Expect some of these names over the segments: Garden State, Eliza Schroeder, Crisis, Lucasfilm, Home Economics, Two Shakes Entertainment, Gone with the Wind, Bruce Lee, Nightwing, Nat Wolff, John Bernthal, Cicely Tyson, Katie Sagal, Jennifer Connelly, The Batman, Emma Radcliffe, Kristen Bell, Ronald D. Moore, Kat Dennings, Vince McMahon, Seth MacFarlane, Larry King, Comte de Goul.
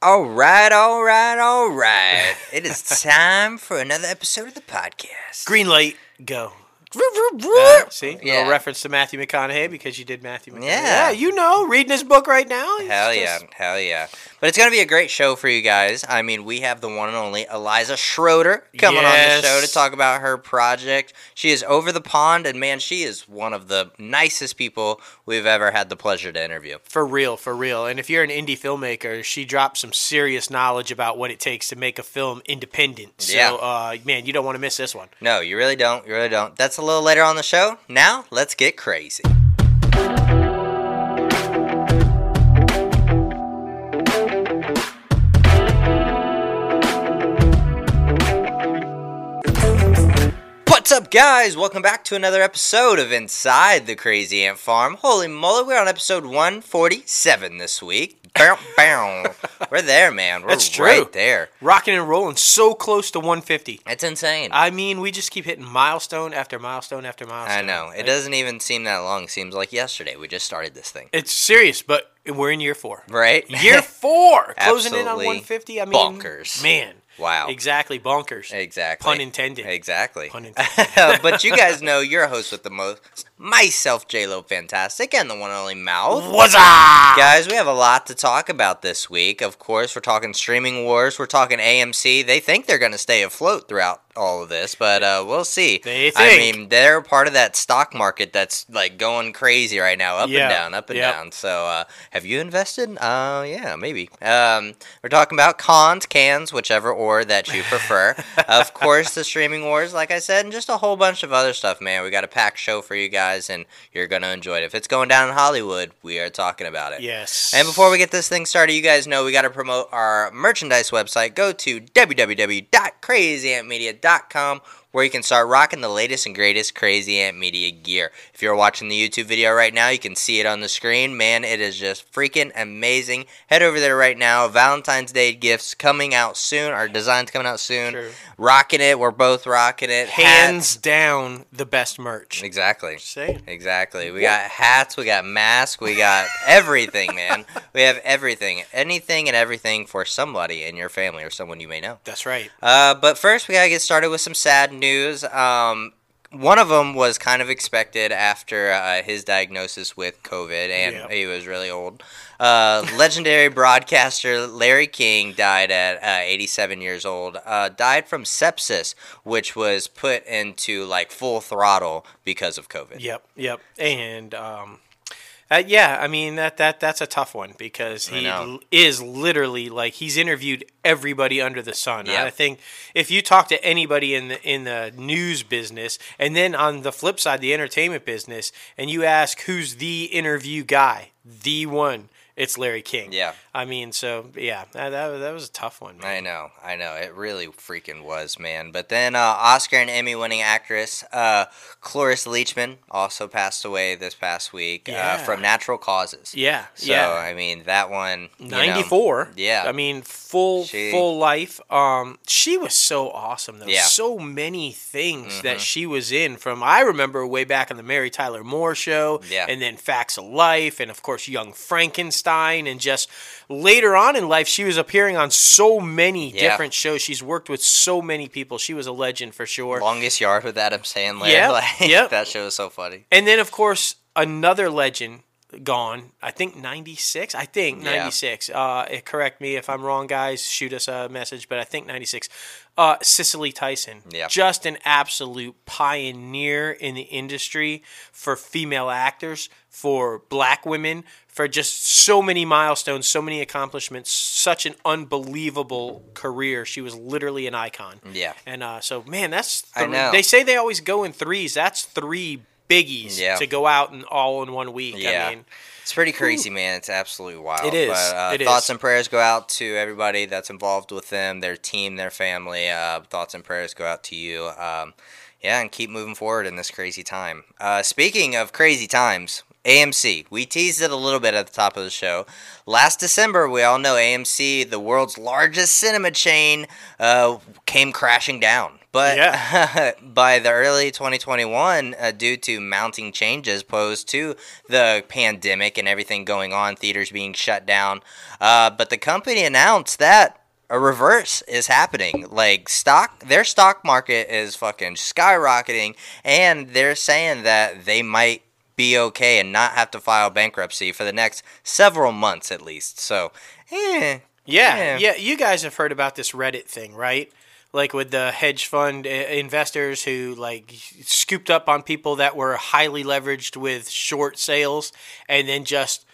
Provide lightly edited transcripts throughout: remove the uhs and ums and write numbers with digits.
All right. It is time for another episode of the podcast. Green light, go. See? Yeah. Little reference to Matthew McConaughey because you did Matthew McConaughey. Yeah, you know, reading his book right now. Hell yeah. But it's going to be a great show for you guys. I mean, we have the one and only Eliza Schroeder coming on the show to talk about her project. She is over the pond, and man, she is one of the nicest people we've ever had the pleasure to interview. For real. And if you're an indie filmmaker, she dropped some serious knowledge about what it takes to make a film independent. So, man, you don't want to miss this one. No, you really don't. That's a little later on the show. Now, let's get crazy. What's up, guys? Welcome back to another episode of Inside the Crazy Ant Farm. Holy moly, we're on episode 147 this week. Bow. We're there, man. We're That's true. Right there. Rocking and rolling so close to 150. That's insane. I mean, we just keep hitting milestone after milestone after milestone. I know. It doesn't even seem that long. It seems like yesterday we just started this thing. It's serious, but we're in year 4. Right? Year 4! Closing in on 150. I mean, bonkers. Man. Wow. Exactly, bonkers. Exactly. Pun intended. Exactly. Pun intended. But you guys know you're a host with the most, myself, J-Lo Fantastic, and the one and only Mouth. What's up? Guys, we have a lot to talk about this week. Of course, we're talking streaming wars. We're talking AMC. They think they're going to stay afloat throughout all of this, but we'll see. They think. I mean, they're part of that stock market that's like going crazy right now, up and down. So, have you invested? Yeah, maybe. We're talking about Cannes, whichever or that you prefer. Of course, the streaming wars, like I said, and just a whole bunch of other stuff, man. We got a packed show for you guys, and you're going to enjoy it. If it's going down in Hollywood, we are talking about it. Yes. And before we get this thing started, you guys know we got to promote our merchandise website. Go to www.crazyantmedia.com, where you can start rocking the latest and greatest Crazy Ant Media gear. If you're watching the YouTube video right now, you can see it on the screen. Man, it is just freaking amazing. Head over there right now. Valentine's Day gifts coming out soon. Our design's coming out soon. True. Rocking it. We're both rocking it. Hands down, the best merch. Exactly. Same. Exactly. We got hats. We got masks. We got everything, man. We have everything. Anything and everything for somebody in your family or someone you may know. That's right. But first, we got to get started with some sad news. One of them was kind of expected after his diagnosis with COVID, and he was really old. Legendary broadcaster Larry King died at 87 years old. Died from sepsis, which was put into like full throttle because of COVID. Yep. And I mean that's a tough one because he is literally like he's interviewed everybody under the sun. Yep. I think if you talk to anybody in the news business, and then on the flip side, the entertainment business, and you ask who's the interview guy, the one, it's Larry King. Yeah, I mean, so yeah, that was a tough one, man. I know, it really freaking was, man. But then Oscar and Emmy-winning actress Cloris Leachman also passed away this past week from natural causes. Yeah, so, yeah. So I mean, that one, 94. Yeah, I mean, full life. She was so awesome though. Yeah. So many things that she was in. From I remember way back on the Mary Tyler Moore Show, and then Facts of Life, and of course Young Frankenstein, and just later on in life, she was appearing on so many different shows. She's worked with so many people. She was a legend for sure. Longest Yard with Adam Sandler. Yeah, that show was so funny. And then, of course, another legend gone. I think 96. Correct me if I'm wrong, guys. Shoot us a message. But I think 96. Cicely Tyson, just an absolute pioneer in the industry for female actors, for black women, for just so many milestones, so many accomplishments, such an unbelievable career. She was literally an icon. Yeah. And so, man, that's I know. They say they always go in threes. That's three biggies to go out and all in one week. Yeah. I mean, it's pretty crazy, man. It's absolutely wild. It is. But, thoughts and prayers go out to everybody that's involved with them, their team, their family. Thoughts and prayers go out to you. And keep moving forward in this crazy time. Speaking of crazy times, AMC. We teased it a little bit at the top of the show. Last December, we all know AMC, the world's largest cinema chain, came crashing down. But yeah. By the early 2021, due to mounting changes posed to the pandemic and everything going on, theaters being shut down, but the company announced that a reverse is happening. Like, their stock market is fucking skyrocketing, and they're saying that they might be okay and not have to file bankruptcy for the next several months at least. So, Yeah, you guys have heard about this Reddit thing, right? Like with the hedge fund investors who like scooped up on people that were highly leveraged with short sales and then just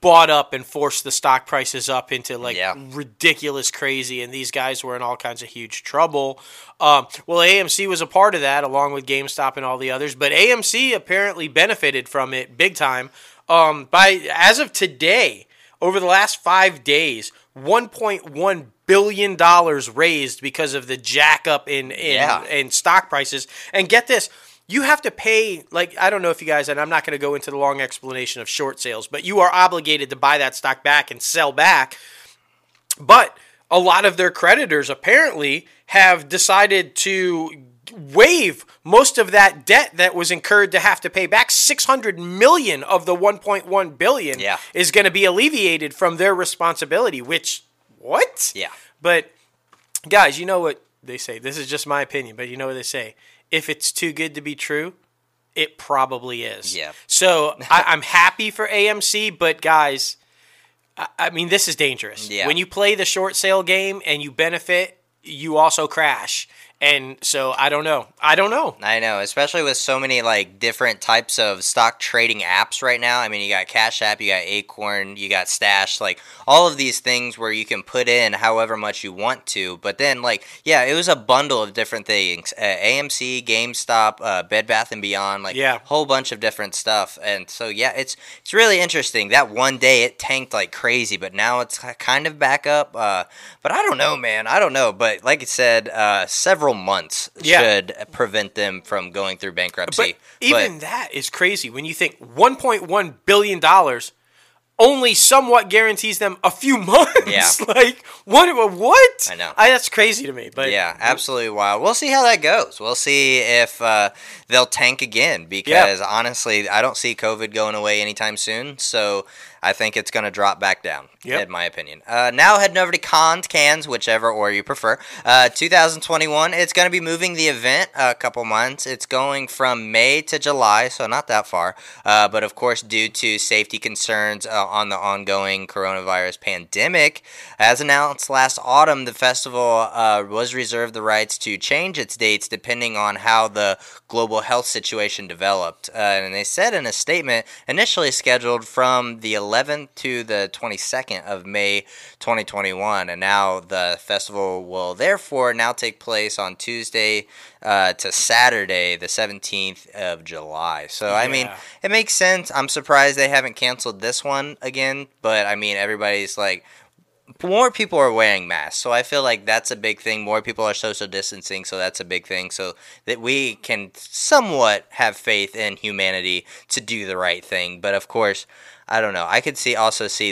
bought up and forced the stock prices up into like ridiculous crazy, and these guys were in all kinds of huge trouble. Well, AMC was a part of that along with GameStop and all the others, but AMC apparently benefited from it big time. By as of today, over the last 5 days, $1.1 billion raised because of the jack up in stock prices. And get this, you have to pay, like, I don't know if you guys, and I'm not going to go into the long explanation of short sales, but you are obligated to buy that stock back and sell back. But a lot of their creditors apparently have decided to waive most of that debt that was incurred to have to pay back. $600 million of the $1.1 billion is going to be alleviated from their responsibility. Which, what? Yeah. But guys, you know what they say. This is just my opinion, but you know what they say. If it's too good to be true, it probably is. Yeah. So I'm happy for AMC, but guys, I mean, this is dangerous. Yeah. When you play the short sale game and you benefit, you also crash. And so I don't know. I know, especially with so many like different types of stock trading apps right now. I mean, you got Cash App, you got Acorn, you got Stash, like all of these things where you can put in however much you want to. But then like, yeah, it was a bundle of different things. AMC, GameStop, Bed Bath and Beyond, like a whole bunch of different stuff. And so, yeah, it's really interesting. That one day it tanked like crazy, but now it's kind of back up. But I don't know, man. I don't know. But like I said, several months should prevent them from going through bankruptcy. But even that is crazy when you think $1.1 billion only somewhat guarantees them a few months. Yeah. Like, what? I know. That's crazy to me. But yeah, absolutely wild. We'll see how that goes. We'll see if they'll tank again because honestly, I don't see COVID going away anytime soon. So I think it's going to drop back down, in my opinion. Now heading over to Cannes, whichever or you prefer. 2021, it's going to be moving the event a couple months. It's going from May to July, so not that far. But, of course, due to safety concerns on the ongoing coronavirus pandemic, as announced last autumn, the festival was reserved the rights to change its dates depending on how the global health situation developed. And they said in a statement, initially scheduled from the 11th to the 22nd of May 2021, and now the festival will therefore now take place on Tuesday to Saturday the 17th of July. So I mean, it makes sense. I'm surprised they haven't canceled this one again, but I mean, everybody's like, more people are wearing masks, so I feel like that's a big thing. More people are social distancing, so that's a big thing. So that we can somewhat have faith in humanity to do the right thing. But of course, I don't know. I could see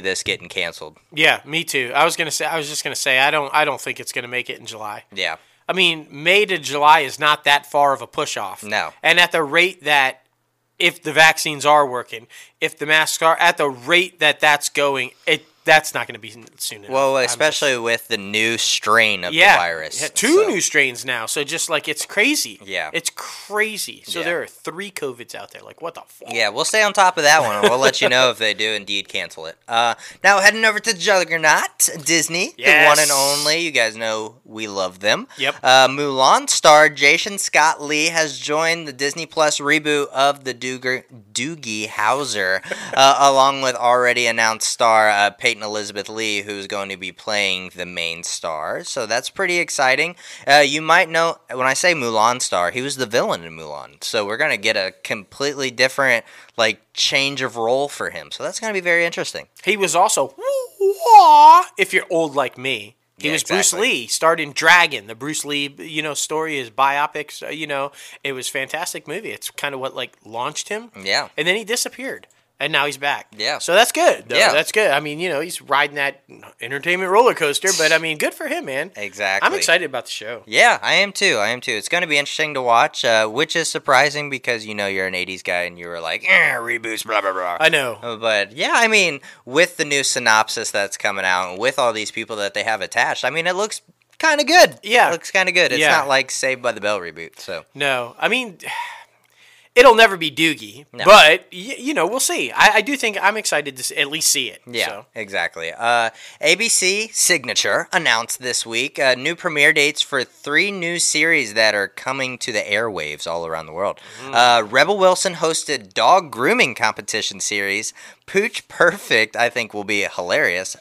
this getting canceled. Yeah, me too. I was just gonna say I don't think it's gonna make it in July. Yeah. I mean, May to July is not that far of a push off. No. And at the rate that if the vaccines are working, if the masks are at the rate that that's going, that's not going to be soon enough. Well, especially with the new strain of the virus. Yeah, two new strains now. So just like it's crazy. Yeah. It's crazy. So there are 3 COVIDs out there. Like, what the fuck? Yeah, we'll stay on top of that one. We'll let you know if they do indeed cancel it. Now heading over to Juggernaut, Disney, the one and only. You guys know we love them. Yep. Mulan star Jason Scott Lee has joined the Disney Plus reboot of the Doogie Howser, along with already announced star Peyton Elizabeth Lee, who's going to be playing the main star. So that's pretty exciting. You might know, when I say Mulan star, he was the villain in Mulan. So we're going to get a completely different, like, change of role for him. So that's going to be very interesting. He was also, if you're old like me, he was exactly. Bruce Lee, starred in Dragon. The Bruce Lee, story is biopics, it was a fantastic movie. It's kind of what, like, launched him. Yeah. And then he disappeared. And now he's back. Yeah. So that's good, though. Yeah. That's good. I mean, you know, he's riding that entertainment roller coaster, but, I mean, good for him, man. Exactly. I'm excited about the show. Yeah, I am, too. It's going to be interesting to watch, which is surprising because, you know, you're an 80s guy and you were like, reboots, blah, blah, blah. I know. But, yeah, I mean, with the new synopsis that's coming out and with all these people that they have attached, I mean, it looks kind of good. Yeah. It looks kind of good. It's not like Saved by the Bell reboot, so. No. I mean... It'll never be Doogie, but, you know, we'll see. I do think I'm excited to at least see it. Yeah, so. Exactly. ABC Signature announced this week new premiere dates for 3 new series that are coming to the airwaves all around the world. Rebel Wilson hosted dog grooming competition series, Pooch Perfect, I think will be hilarious,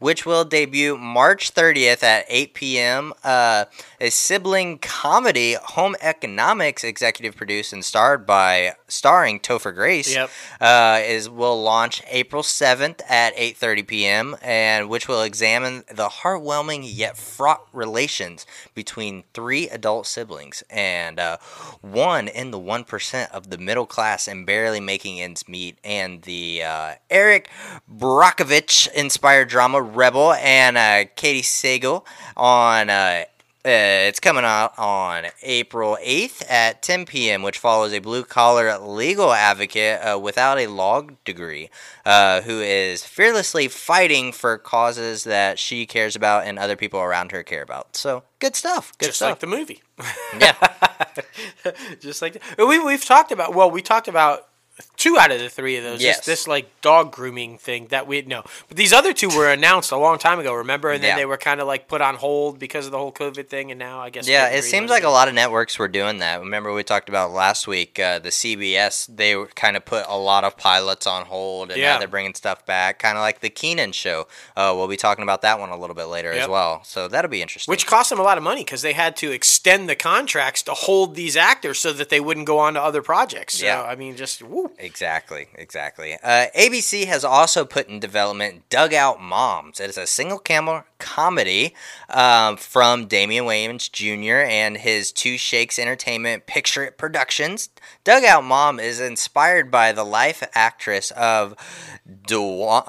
which will debut March 30th at 8 p.m. A sibling comedy, Home Economics, executive produced and starring Topher Grace, will launch April 7th at 8:30 p.m., and which will examine the heartwarming yet fraught relations between 3 adult siblings and one in the 1% of the middle class and barely making ends meet, and the Erin Brockovich-inspired drama Rebel, and Katie Sagal on it's coming out on April 8th at 10 p.m., which follows a blue-collar legal advocate without a law degree who is fearlessly fighting for causes that she cares about and other people around her care about. So, good stuff. Just like the movie. Yeah. Just like the, we've talked about... Well, we talked about 2 out of the 3 of those. Yes. This like dog grooming thing that we know. But these other 2 were announced a long time ago, remember? And then they were kind of like put on hold because of the whole COVID thing. And now I guess. Yeah, it seems like a lot of networks were doing that. Remember we talked about last week, the CBS, they kind of put a lot of pilots on hold. And now they're bringing stuff back. Kind of like the Kenan show. We'll be talking about that one a little bit later as well. So that'll be interesting. Which cost them a lot of money because they had to extend the contracts to hold these actors so that they wouldn't go on to other projects. So, I mean, just woo. Exactly. ABC has also put in development Dugout Moms. It is a single-camera comedy from Damian Wayans Jr. and his Two Shakes Entertainment Picture It Productions. Dugout Mom is inspired by the life actress of Dawn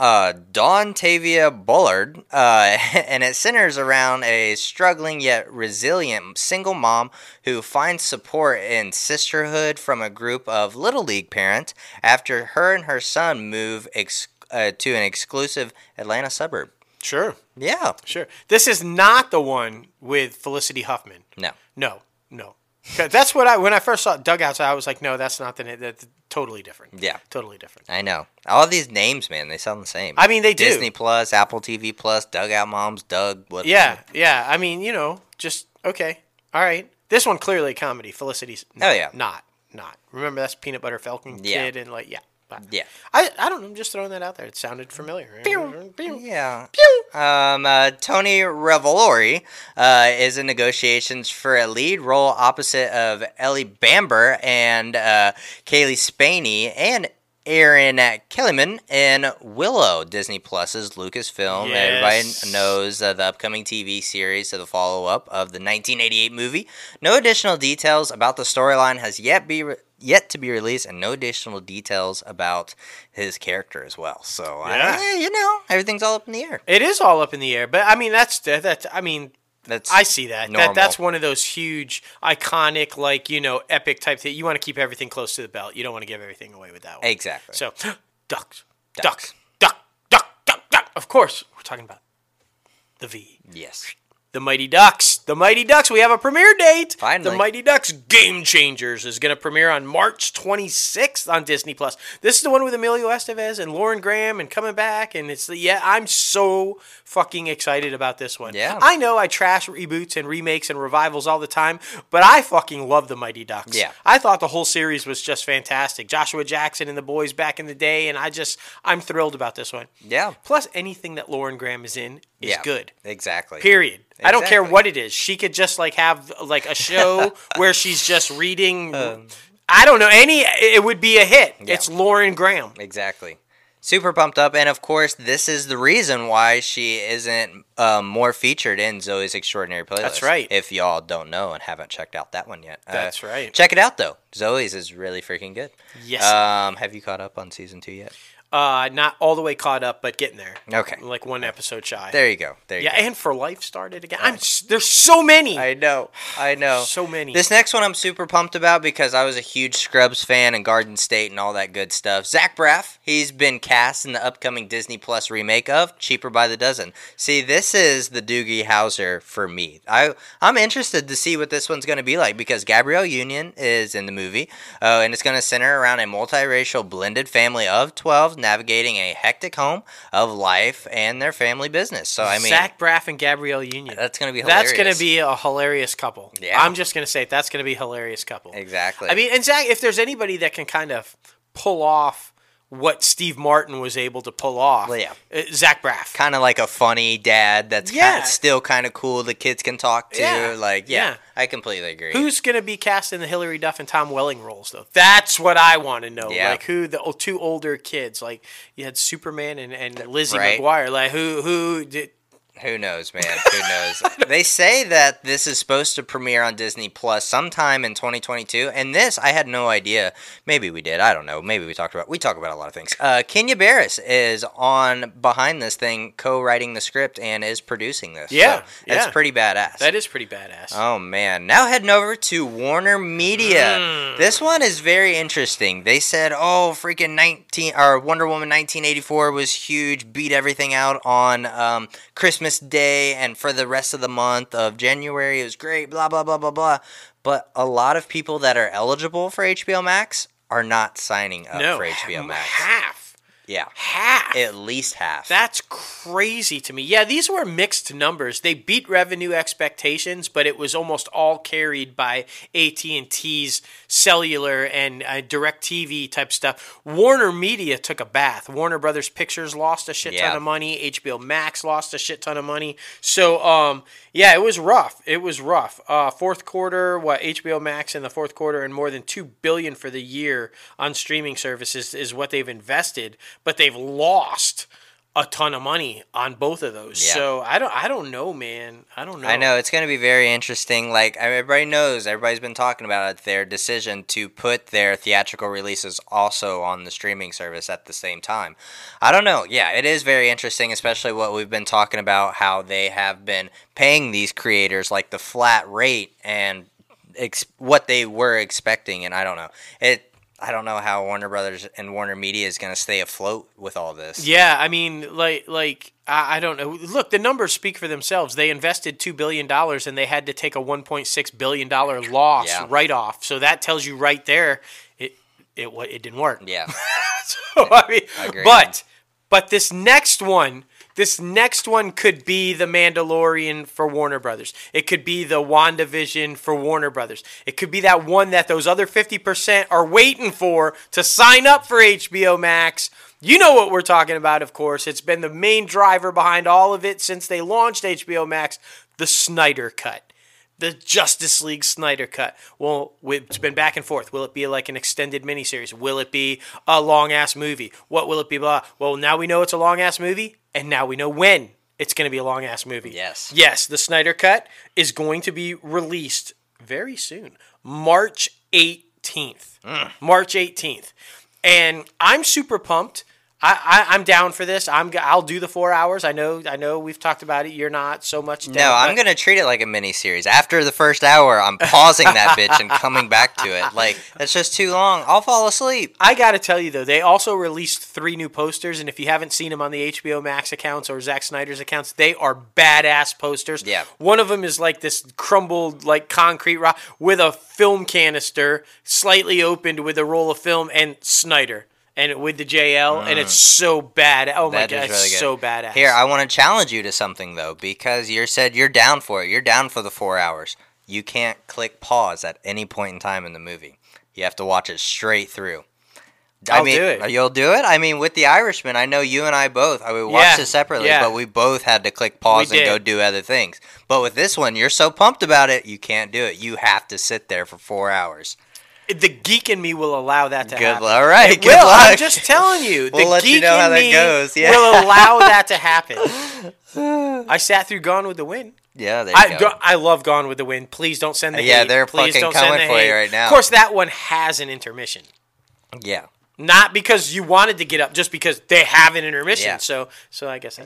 Tavia Bullard, and it centers around a struggling yet resilient single mom who finds support and sisterhood from a group of Little League parents after her and her son move to an exclusive Atlanta suburb. Sure. Yeah. Sure. This is not the one with Felicity Huffman. No. That's what when I first saw Dugouts, I was like, no, that's not the name. That's totally different. Yeah. Totally different. I know. All these names, man, they sound the same. I mean, they do. Disney Plus, Apple TV Plus, Dugout Moms, Doug, whatever. Yeah. I mean, you know, just, okay. All right. This one clearly comedy. Felicity's not. Remember, that's Peanut Butter Falcon Kid and like, Yeah. I don't know. I'm just throwing that out there. It sounded familiar. Yeah. Tony Revolori is in negotiations for a lead role opposite of Ellie Bamber and Kaylee Spaney and Aaron Kellyman in Willow, Disney Plus's Lucasfilm. Yes. Everybody knows the upcoming TV series, the follow-up of the 1988 movie. No additional details about the storyline has yet to be released, and no additional details about his character as well. So, you know, everything's all up in the air. It is all up in the air, but I mean, that's I see that. That's one of those huge, iconic, like, you know, epic type thing. You want to keep everything close to the belt. You don't want to give everything away with that one. Exactly. So, ducks. Of course, we're talking about the V. Yes. The Mighty Ducks. We have a premiere date. Finally. The Mighty Ducks Game Changers is going to premiere on March 26th on Disney+. This is the one with Emilio Estevez and Lauren Graham and coming back. And it's I'm so fucking excited about this one. Yeah. I know I trash reboots and remakes and revivals all the time, but I fucking love The Mighty Ducks. Yeah. I thought the whole series was just fantastic. Joshua Jackson and the boys back in the day. And I'm thrilled about this one. Yeah. Plus anything that Lauren Graham is in is good. Exactly. Period. Exactly. I don't care what it is. She could just like have like a show where she's just reading. It would be a hit. Yeah. It's Lauren Graham. Exactly. Super pumped up, and of course, this is the reason why she isn't more featured in Zoe's Extraordinary Playlist. That's right. If y'all don't know and haven't checked out that one yet. That's right. Check it out, though. Zoe's is really freaking good. Yes. Have you caught up on season 2 yet? Not all the way caught up, but getting there. Okay. Like one episode shy. There you go. There you go. Yeah, and For Life started again. There's so many. I know. So many. This next one I'm super pumped about because I was a huge Scrubs fan and Garden State and all that good stuff. Zach Braff, he's been cast in the upcoming Disney Plus remake of Cheaper by the Dozen. See, this is the Doogie Howser for me. I'm interested to see what this one's going to be like because Gabrielle Union is in the movie, and it's going to center around a multiracial blended family of 12 navigating a hectic home of life and their family business. So, I mean, Zach Braff and Gabrielle Union. That's going to be hilarious. That's going to be a hilarious couple. Yeah. I'm just going to say it. That's going to be a hilarious couple. Exactly. I mean, and Zach, if there's anybody that can kind of pull off what Steve Martin was able to pull off, well, yeah. Zach Braff. Kind of like a funny dad that's still kind of cool the kids can talk to. Yeah. Like, yeah. I completely agree. Who's going to be cast in the Hillary Duff and Tom Welling roles, though? That's what I want to know. Yeah. Like, who the two older kids? Like, you had Superman and Lizzie McGuire. Like, who did... Who knows, man? Who knows? They say that this is supposed to premiere on Disney Plus sometime in 2022, and this I had no idea. Maybe we did. I don't know. Maybe we talk about a lot of things. Kenya Barris is on behind this thing, co-writing the script, and is producing this. Yeah, that's pretty badass. That is pretty badass. Oh man! Now heading over to Warner Media. This one is very interesting. They said, "Oh, freaking Wonder Woman 1984 was huge, beat everything out on Christmas." Day and for the rest of the month of January is great, blah, blah, blah, blah, blah. But a lot of people that are eligible for HBO Max are not signing up for HBO Max. Half. Yeah. Half. At least half. That's crazy to me. Yeah, these were mixed numbers. They beat revenue expectations, but it was almost all carried by AT&T's cellular and DirecTV type stuff. Warner Media took a bath. Warner Brothers Pictures lost a shit ton of money. HBO Max lost a shit ton of money. So, yeah, it was rough. It was rough. Fourth quarter, HBO Max in the fourth quarter and more than $2 billion for the year on streaming services is what they've invested. But they've lost a ton of money on both of those. Yeah. So I don't know, man. I don't know. I know. It's going to be very interesting. Like, everybody knows, everybody's been talking about it, their decision to put their theatrical releases also on the streaming service at the same time. I don't know. Yeah, it is very interesting, especially what we've been talking about, how they have been paying these creators like the flat rate and what they were expecting. And I don't know. I don't know how Warner Brothers and Warner Media is going to stay afloat with all this. Yeah, I mean, like I don't know. Look, the numbers speak for themselves. They invested $2 billion, and they had to take a $1.6 billion loss write-off. So that tells you right there it didn't work. Yeah. So, I mean, I agree, but this next one could be The Mandalorian for Warner Brothers. It could be the WandaVision for Warner Brothers. It could be that one that those other 50% are waiting for to sign up for HBO Max. You know what we're talking about, of course. It's been the main driver behind all of it since they launched HBO Max, the Snyder Cut. The Justice League Snyder Cut. Well, it's been back and forth. Will it be like an extended miniseries? Will it be a long-ass movie? What will it be? Blah. Well, now we know it's a long-ass movie, and now we know when it's going to be a long-ass movie. Yes. Yes, the Snyder Cut is going to be released very soon, March 18th. March 18th. And I'm super pumped. I'm down for this. I'll do the 4 hours. I know. We've talked about it. You're not so much. Down, no, I'm gonna treat it like a mini series. After the first hour, I'm pausing that bitch and coming back to it. Like, that's just too long. I'll fall asleep. I gotta tell you though, they also released 3 new posters, and if you haven't seen them on the HBO Max accounts or Zack Snyder's accounts, they are badass posters. Yeah. One of them is like this crumbled like concrete rock with a film canister, slightly opened with a roll of film, and Snyder. And with the JL, and it's so bad. Oh, my God, it's so badass. Here, I want to challenge you to something, though, because you said you're down for it. You're down for the 4 hours. You can't click pause at any point in time in the movie. You have to watch it straight through. I'll do it. You'll do it? I mean, with The Irishman, I know you and I both. I mean, we watched it separately, but we both had to click pause and go do other things. But with this one, you're so pumped about it, you can't do it. You have to sit there for 4 hours. The geek in me will allow that to happen. All right, it good will. Luck. I'm just telling you. We'll let you know how that goes. Yeah. Will allow that to happen. I sat through Gone with the Wind. Yeah, there you go. I love Gone with the Wind. Please don't send the hate. Yeah, they're fucking coming for you right now. Of course, that one has an intermission. Yeah. Not because you wanted to get up, just because they have an intermission. Yeah. So I guess.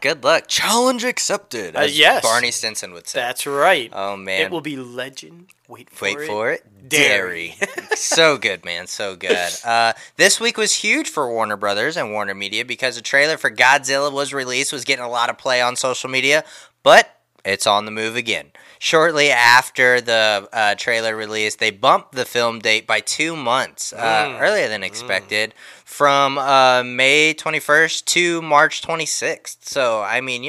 Good luck. Challenge accepted. Yes, Barney Stinson would say. That's right. Oh man, it will be legend. Wait for it. Dairy. So good, man. So good. This week was huge for Warner Brothers and Warner Media because a trailer for Godzilla was released, was getting a lot of play on social media, but it's on the move again. Shortly after the trailer release, they bumped the film date by 2 months earlier than expected from May 21st to March 26th. So, I mean,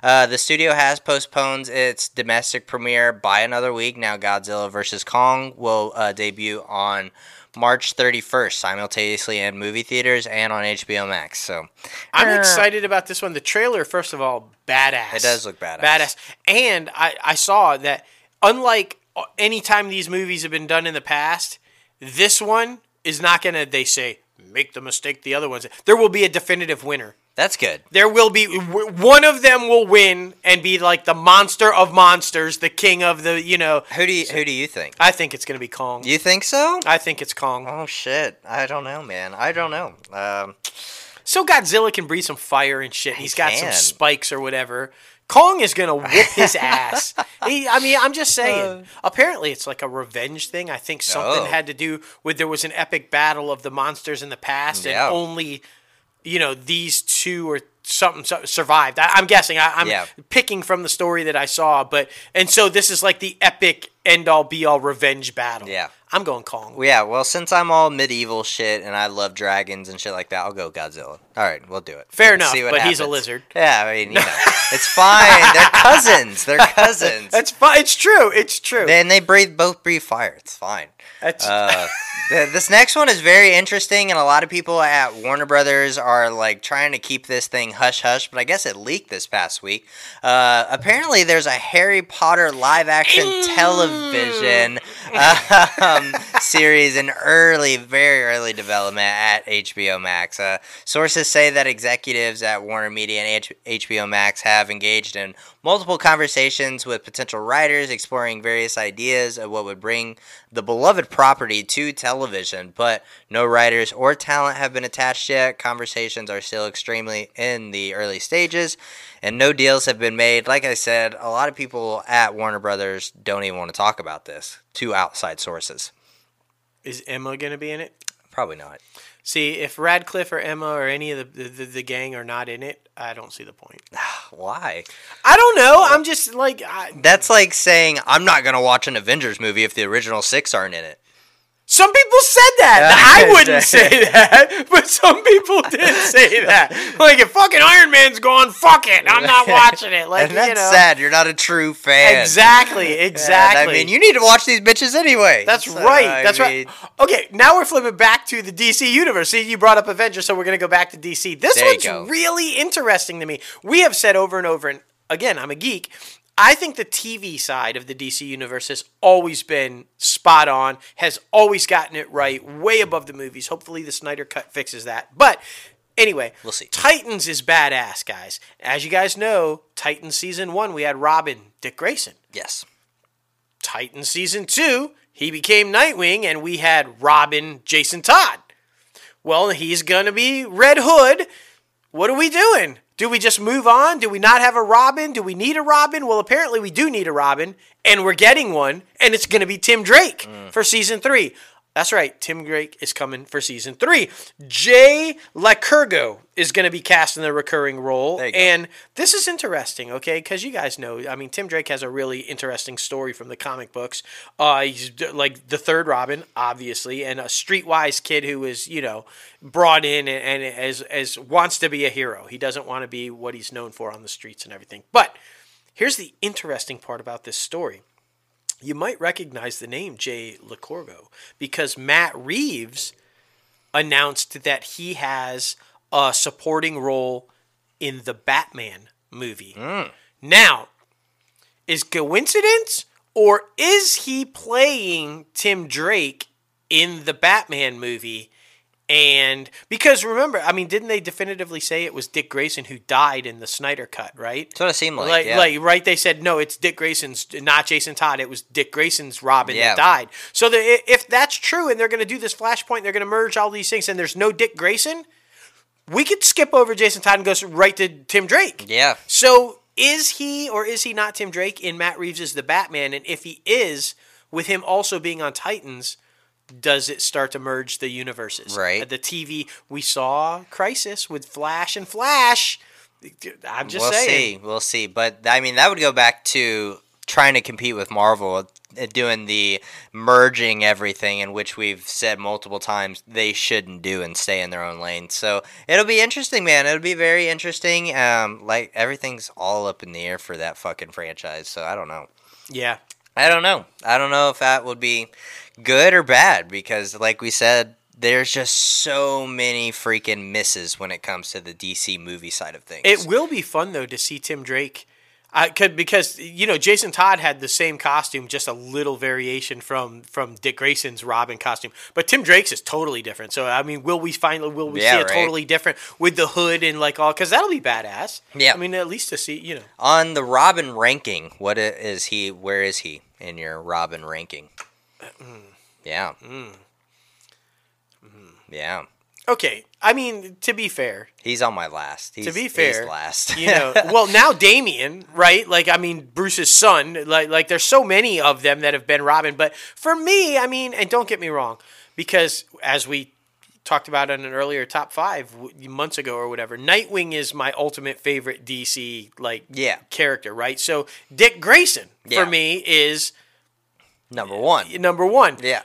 the studio has postponed its domestic premiere by another week. Now Godzilla vs. Kong will debut on March 31st, simultaneously in movie theaters and on HBO Max. So I'm excited about this one. The trailer, first of all, badass. It does look badass. And I saw that unlike any time these movies have been done in the past, this one is not going to, they say, make the mistake the other ones. There will be a definitive winner. That's good. There will be one of them will win and be like the monster of monsters, the king of the, Who do you think? I think it's going to be Kong. You think so? I think it's Kong. Oh shit! I don't know, man. I don't know. So Godzilla can breathe some fire and shit. He's got some spikes or whatever. Kong is going to whip his ass. I'm just saying. Apparently, it's like a revenge thing. I think something had to do with there was an epic battle of the monsters in the past and only these two or something survived. I'm guessing. I'm picking from the story that I saw, so this is like the epic end-all, be-all revenge battle. Yeah, I'm going Kong. Yeah, well, since I'm all medieval shit and I love dragons and shit like that, I'll go Godzilla. All right, we'll do it. Fair enough, but happens. He's a lizard. Yeah, I mean, it's fine. They're cousins. That's fine. It's true. And they both breathe fire. It's fine. That's... This next one is very interesting, and a lot of people at Warner Brothers are like trying to keep this thing hush-hush, but I guess it leaked this past week. Apparently, there's a Harry Potter live-action television series in very early development at HBO Max. Sources say that executives at Warner Media and HBO Max have engaged in multiple conversations with potential writers, exploring various ideas of what would bring the beloved property to television, but no writers or talent have been attached yet. Conversations are still extremely in the early stages, and no deals have been made. Like I said, a lot of people at Warner Brothers don't even want to talk about this to outside sources. Is Emma going to be in it? Probably not. See, if Radcliffe or Emma or any of the gang are not in it, I don't see the point. Why? I don't know. I'm just like... That's like saying, I'm not going to watch an Avengers movie if the original six aren't in it. Some people said that. I wouldn't say that, but some people did say that. Like, if fucking Iron Man's gone, fuck it, I'm not watching it. Like, and that's sad. You're not a true fan. Exactly. And I mean, you need to watch these bitches anyway. That's right. Okay, now we're flipping back to the DC universe. See, you brought up Avengers, so we're going to go back to DC. This one's really interesting to me. We have said over and over, and again, I'm a geek, I think the TV side of the DC universe has always been spot on, has always gotten it right, way above the movies. Hopefully the Snyder Cut fixes that. But anyway, we'll see. Titans is badass, guys. As you guys know, Titans Season 1, we had Robin, Dick Grayson. Yes. Titans Season 2, he became Nightwing, and we had Robin, Jason Todd. Well, he's going to be Red Hood. What are we doing? Do we just move on? Do we not have a Robin? Do we need a Robin? Well, apparently we do need a Robin, and we're getting one, and it's going to be Tim Drake for Season 3. That's right. Tim Drake is coming for Season 3. Jay Lycurgo is going to be cast in the recurring role, and this is interesting, okay, because you guys know, I mean, Tim Drake has a really interesting story from the comic books. He's like the third Robin, obviously, and a streetwise kid who is, brought in and as wants to be a hero. He doesn't want to be what he's known for on the streets and everything. But here's the interesting part about this story. You might recognize the name Jay Lycurgo because Matt Reeves announced that he has a supporting role in the Batman movie. Now, is coincidence or is he playing Tim Drake in the Batman movie. And because remember, I mean, didn't they definitively say it was Dick Grayson who died in the Snyder Cut, right? That's what it seemed like, yeah. Like, right, they said, no, it's Dick Grayson's, not Jason Todd. It was Dick Grayson's Robin that died. So if that's true and they're going to do this flashpoint, they're going to merge all these things and there's no Dick Grayson, we could skip over Jason Todd and go right to Tim Drake. Yeah. So is he or is he not Tim Drake in Matt Reeves' The Batman? And if he is, with him also being on Titans... does it start to merge the universes? Right. At the TV, we saw Crisis with Flash and Flash. I'm just saying. We'll see. But, I mean, that would go back to trying to compete with Marvel, doing the merging everything, in which we've said multiple times they shouldn't do and stay in their own lane. So it'll be interesting, man. It'll be very interesting. Like, everything's all up in the air for that fucking franchise, so I don't know. Yeah. I don't know if that would be good or bad because, like we said, there's just so many freaking misses when it comes to the DC movie side of things. It will be fun, though, to see Tim Drake. Because, you know, Jason Todd had the same costume, just a little variation from Dick Grayson's Robin costume. But Tim Drake's is totally different. So, I mean, will we see it totally different with the hood and like all? Because that'll be badass. Yeah. I mean, at least to see, you know. On the Robin ranking, what is he? Where is he in your Robin ranking? Yeah. Yeah. Okay, I mean, to be fair. He's on my last. He's last. You know, well, now Damian, right? Like, I mean, Bruce's son. Like, there's so many of them that have been Robin. But for me, I mean, and don't get me wrong, because as we talked about in an earlier top five months ago or whatever, Nightwing is my ultimate favorite DC, character, right? So Dick Grayson, for me, is... Number one. Yeah.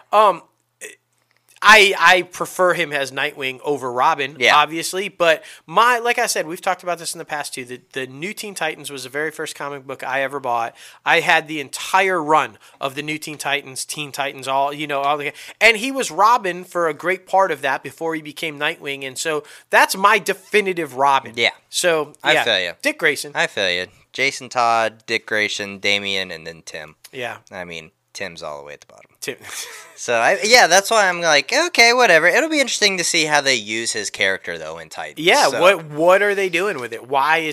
I prefer him as Nightwing over Robin, obviously, but like I said, we've talked about this in the past too, the New Teen Titans was the very first comic book I ever bought. I had the entire run of the New Teen Titans, and he was Robin for a great part of that before he became Nightwing, and so that's my definitive Robin. Yeah. So, yeah. I feel you. Dick Grayson. I feel you. Jason Todd, Dick Grayson, Damian, and then Tim. Yeah. I mean... Tim's all the way at the bottom. Tim. So, that's why I'm like, okay, whatever. It'll be interesting to see how they use his character, though, in Titans. Yeah, so. What are they doing with it? Why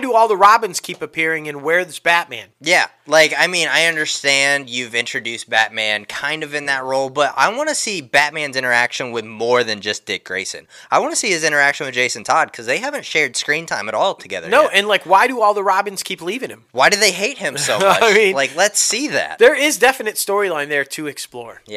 do all the Robins keep appearing, and where's Batman? Yeah, I understand you've introduced Batman kind of in that role, but I want to see Batman's interaction with more than just Dick Grayson. I want to see his interaction with Jason Todd, because they haven't shared screen time at all together yet. And, why do all the Robins keep leaving him? Why do they hate him so much? I mean, let's see that. There is definite storyline there to explore. Yeah.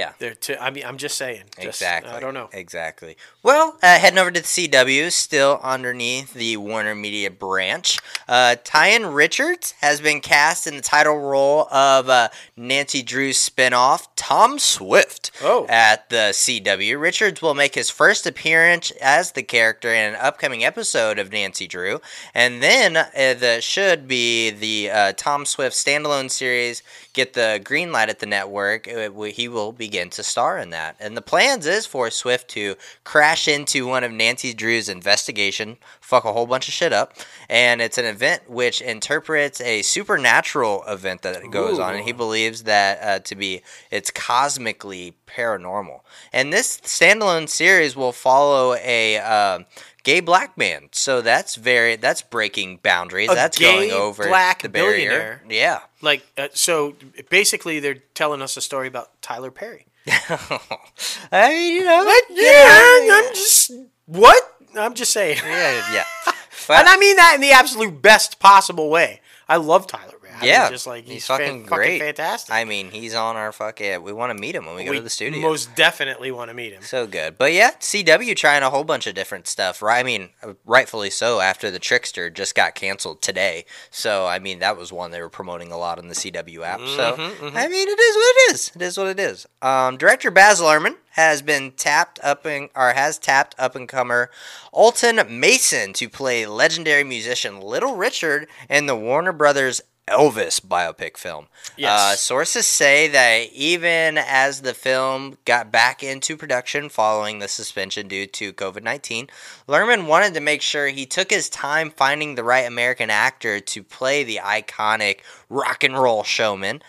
I'm just saying. Exactly. I don't know. Exactly. Well, heading over to the CW, still underneath the Warner Media branch, Tyen Richards has been cast in the title role of Nancy Drew's spinoff, Tom Swift, at the CW. Richards will make his first appearance as the character in an upcoming episode of Nancy Drew, and then the Tom Swift standalone series get the green light at the network. He will begin to star in that. And the plans is for Swift to crash into one of Nancy Drew's investigation, fuck a whole bunch of shit up, and it's an event which interprets a supernatural event that goes on, and he believes that to be it's cosmically paranormal. And this standalone series will follow a gay black man, so that's breaking boundaries. That's going over black the barrier. Yeah, so basically they're telling us a story about Tyler Perry. I mean, I'm just saying. Yeah. And I mean that in the absolute best possible way. I love Tyler. He's fucking great, fucking fantastic. I mean, he's on our fucking. We want to meet him when we go to the studio. Most definitely want to meet him. So good, but yeah, CW trying a whole bunch of different stuff. Right? I mean, rightfully so. After the Trickster just got canceled today, so I mean that was one they were promoting a lot on the CW app. So I mean, it is what it is. It is what it is. Director Baz Luhrmann has tapped up and comer Alton Mason to play legendary musician Little Richard in the Warner Brothers Elvis biopic film. Yes. Sources say that even as the film got back into production following the suspension due to COVID-19, Lerman wanted to make sure he took his time finding the right American actor to play the iconic rock and roll showman.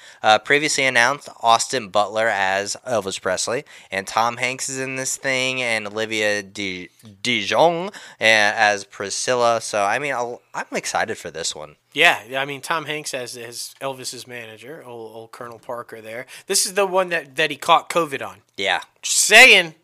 Previously announced Austin Butler as Elvis Presley, and Tom Hanks is in this thing, and Olivia Dijon as Priscilla. So, I mean, I'm excited for this one. Yeah, I mean, Tom Hanks as Elvis's manager, old Colonel Parker there. This is the one that he caught COVID on. Yeah. Just saying.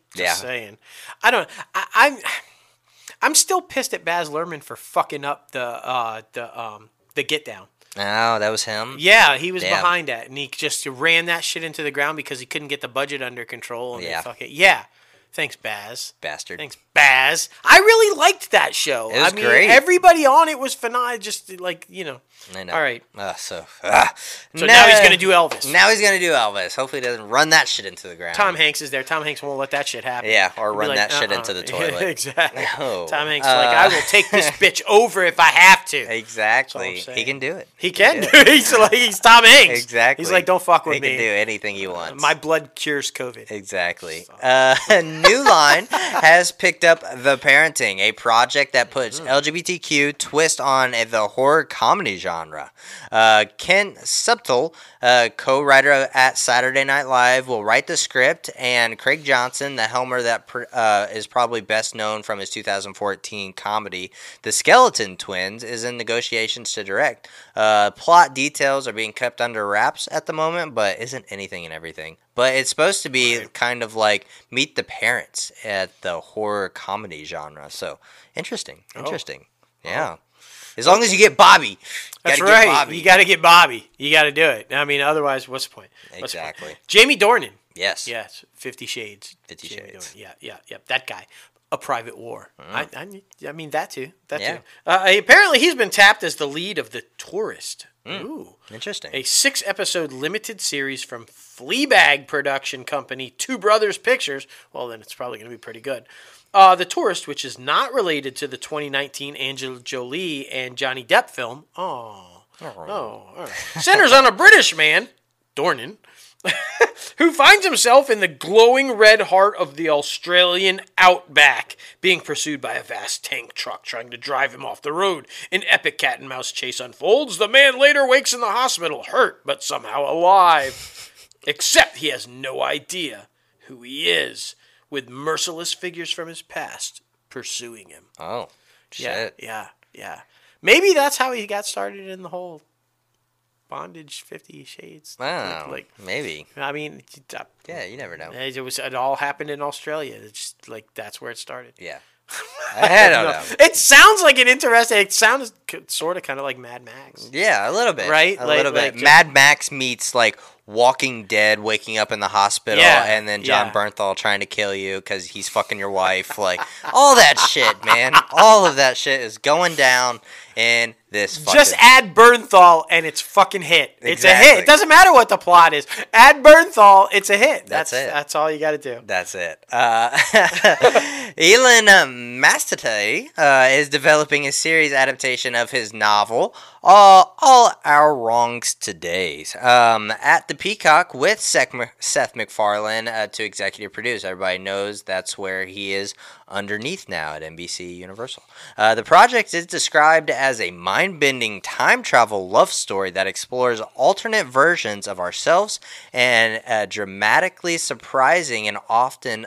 I'm still pissed at Baz Luhrmann for fucking up the Get Down. Oh, that was him? Yeah, he was behind that, and he just ran that shit into the ground because he couldn't get the budget under control. And yeah. Thanks, Baz. Bastard. Thanks, Baz. I really liked that show. It was great. Everybody on it was phenomenal. Just like, you know. I know. All right. So now he's going to do Elvis. Hopefully he doesn't run that shit into the ground. Tom Hanks is there. Tom Hanks won't let that shit happen. Yeah, or run that shit into the toilet. Exactly. No. Tom Hanks is like, I will take this bitch over if I have to. Exactly. He can do it. He can do it. He's Tom Hanks. Exactly. He's like, don't fuck with me. He can do anything he wants. My blood cures COVID. Exactly. New Line has picked up The Parenting, a project that puts LGBTQ twist on the horror comedy genre. Ken Subtle, co-writer at Saturday Night Live, will write the script, and Craig Johnson, the helmer that is probably best known from his 2014 comedy The Skeleton Twins, is in negotiations to direct. Plot details are being kept under wraps at the moment, but isn't anything and everything. But it's supposed to be kind of like Meet the Parents at the horror comedy genre. So, interesting. Yeah. As long as you get Bobby. That's right. You got to get Bobby. You got to do it. I mean, otherwise, what's the point? Exactly. Jamie Dornan. Yes. 50 Shades. Yeah. That guy. A Private War. I mean, that too. Apparently, he's been tapped as the lead of The Tourist. Ooh. Interesting. A 6-episode limited series from Fleabag production company, Two Brothers Pictures. Well, then it's probably going to be pretty good. The Tourist, which is not related to the 2019 Angelina Jolie and Johnny Depp film. Centers on a British man, Dornan, who finds himself in the glowing red heart of the Australian outback, being pursued by a vast tank truck trying to drive him off the road. An epic cat and mouse chase unfolds. The man later wakes in the hospital, hurt but somehow alive, except he has no idea who he is, with merciless figures from his past pursuing him. Oh, shit. Yeah. Maybe that's how he got started in the whole bondage, 50 Shades. Wow, like, maybe. I mean, you never know. It all happened in Australia. It's just like that's where it started. Yeah, I don't know. It sounds like an interesting. It sounds sort of kind of like Mad Max. Yeah, a little bit. Right, a little bit. Like, Mad Max meets like Walking Dead, waking up in the hospital, and then John Bernthal trying to kill you because he's fucking your wife. Like all that shit, man. All of that shit is going down. And this fucking... Just add Bernthal and it's fucking hit. Exactly. It's a hit. It doesn't matter what the plot is. Add Bernthal, it's a hit. That's it. That's all you got to do. That's it. Elon Mastate is developing a series adaptation of his novel, All Our Wrongs Today, at the Peacock with Seth MacFarlane to executive produce. Everybody knows that's where he is underneath now at NBC Universal. The project is described as a mind-bending time travel love story that explores alternate versions of ourselves in dramatically surprising and often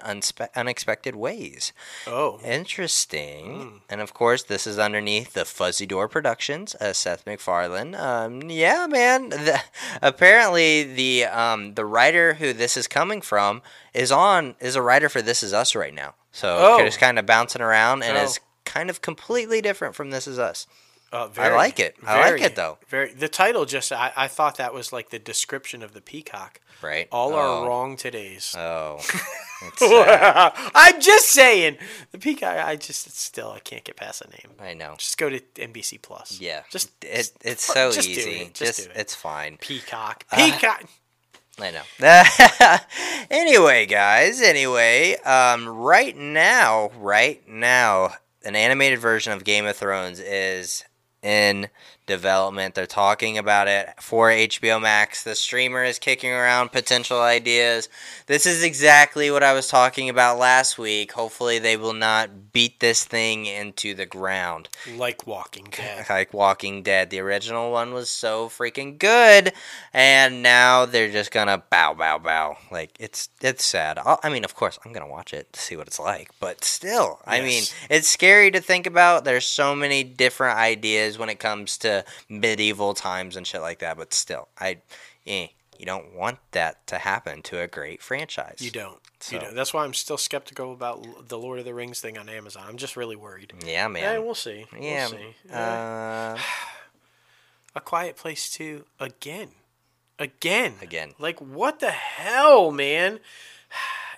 unexpected ways. Oh. Interesting. And of course, this is underneath the Fuzzy Door Productions, Seth MacFarlane. Yeah, man. Apparently, the writer who this is coming from is a writer for This Is Us right now. So it's kind of bouncing around and is kind of completely different from This Is Us. I like it. I like it though. The title I thought that was like the description of the Peacock. Right. All our wrong todays. Oh. I'm just saying. The Peacock, I can't get past the name. I know. Just go to NBC Plus. Yeah. It's so just easy. Do it. Just do it. It's fine. Peacock. I know. Anyway, guys. Right now, an animated version of Game of Thrones is in development. They're talking about it for HBO Max. The streamer is kicking around potential ideas. This is exactly what I was talking about last week. Hopefully they will not beat this thing into the ground. Like Walking Dead. Like Walking Dead. The original one was so freaking good, and now they're just gonna bow, bow, bow. Like, it's sad. I mean, of course, I'm gonna watch it to see what it's like, but still, yes. I mean, it's scary to think about. There's so many different ideas when it comes to medieval times and shit like that, but still, you don't want that to happen to a great franchise. You don't. So. You don't. That's why I'm still skeptical about the Lord of the Rings thing on Amazon. I'm just really worried. Yeah, man. Yeah, we'll see. Yeah. We'll see. A Quiet Place 2 again. Like, what the hell, man?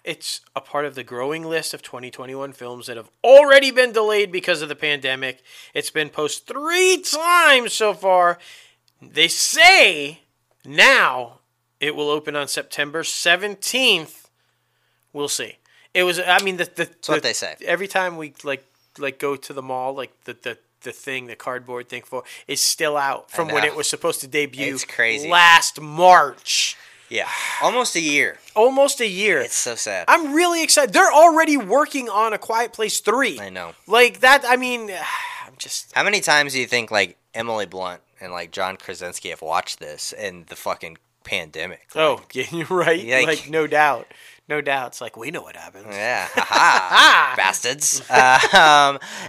It's a part of the growing list of 2021 films that have already been delayed because of the pandemic. It's been posted 3 times so far. They say now it will open on September 17th. We'll see. It was, I mean, that's what they say. Every time we like go to the mall, like the thing, the cardboard thing for is still out from when it was supposed to debut. It's crazy. Last March. Yeah. Almost a year. It's so sad. I'm really excited. They're already working on A Quiet Place 3. I know. Like that, I mean, I'm just... How many times do you think, like, Emily Blunt and, like, John Krasinski have watched this in the fucking pandemic? Like, oh, yeah, you're right. Like, no doubt. No doubt. It's like, we know what happens. Yeah. Ha-ha. Bastards.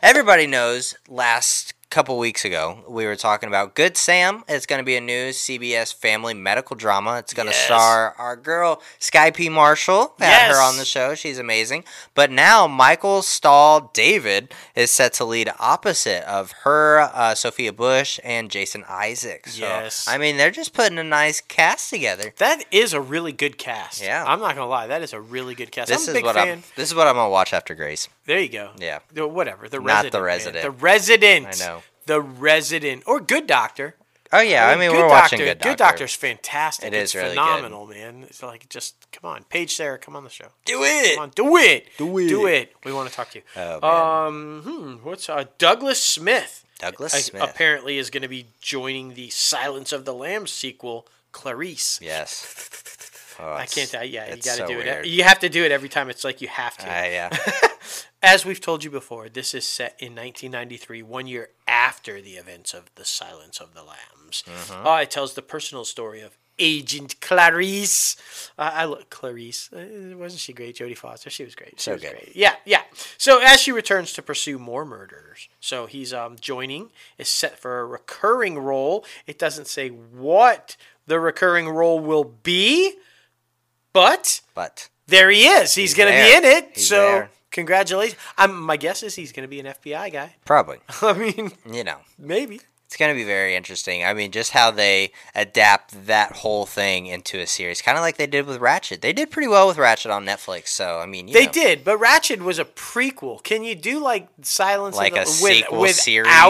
Everybody knows last couple weeks ago, we were talking about Good Sam. It's going to be a new CBS family medical drama. It's going to star our girl, Sky P. Marshall. Had her on the show. She's amazing. But now, Michael Stahl David is set to lead opposite of her, Sophia Bush, and Jason Isaacs. So, I mean, they're just putting a nice cast together. That is a really good cast. Yeah. I'm not going to lie. That is a really good cast. I'm a big fan. This is what I'm going to watch after Grace. There you go. Yeah. Whatever. The Resident. Not The Resident. Man. The Resident. I know. The Resident or Good Doctor. Oh yeah, I mean we're watching Good Doctor. Good Doctor's fantastic. It's really phenomenal, man. It's like just come on, Paige Sarah, come on the show. Do it. Come on, do it. We want to talk to you. Oh, what's Douglas Smith? Douglas Smith apparently is going to be joining the Silence of the Lambs sequel, Clarice. Yes. Oh, I can't. Yeah, you got to do it. Weird. You have to do it every time. It's like you have to. Yeah. As we've told you before, this is set in 1993, 1 year after the events of The Silence of the Lambs. Mm-hmm. It tells the personal story of Agent Clarice. I love Clarice. Wasn't she great? Jodie Foster. She was great. She was great. Yeah. So as she returns to pursue more murders, so he's joining is set for a recurring role. It doesn't say what the recurring role will be. But there he is. He's going to be in it. So congratulations. My guess is he's going to be an FBI guy. Probably. I mean, maybe. It's going to be very interesting. I mean, just how they adapt that whole thing into a series, kind of like they did with Ratchet. They did pretty well with Ratchet on Netflix, so I mean, they did. But Ratchet was a prequel. Can you do like Silence like of the Lambs without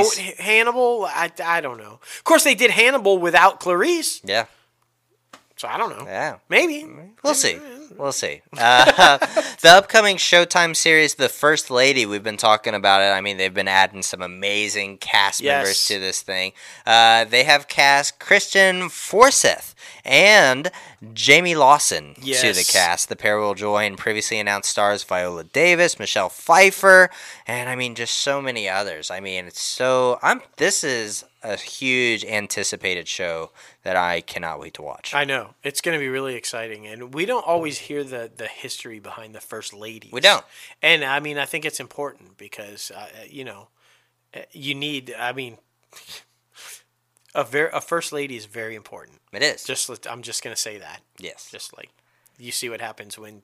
series? Hannibal? I don't know. Of course, they did Hannibal without Clarice. Yeah. So I don't know. Yeah, maybe we'll see. The upcoming Showtime series, The First Lady, we've been talking about it. I mean, they've been adding some amazing cast members to this thing. They have cast Christian Forsyth and Jamie Lawson to the cast. The pair will join previously announced stars Viola Davis, Michelle Pfeiffer, and I mean, just so many others. I mean, it's so this is a huge anticipated show that I cannot wait to watch. I know. It's going to be really exciting. And we don't always hear the history behind the First Ladies. We don't. And, I mean, I think it's important because, you need, I mean, a First Lady is very important. It is. I'm just going to say that. Yes. Just like you see what happens when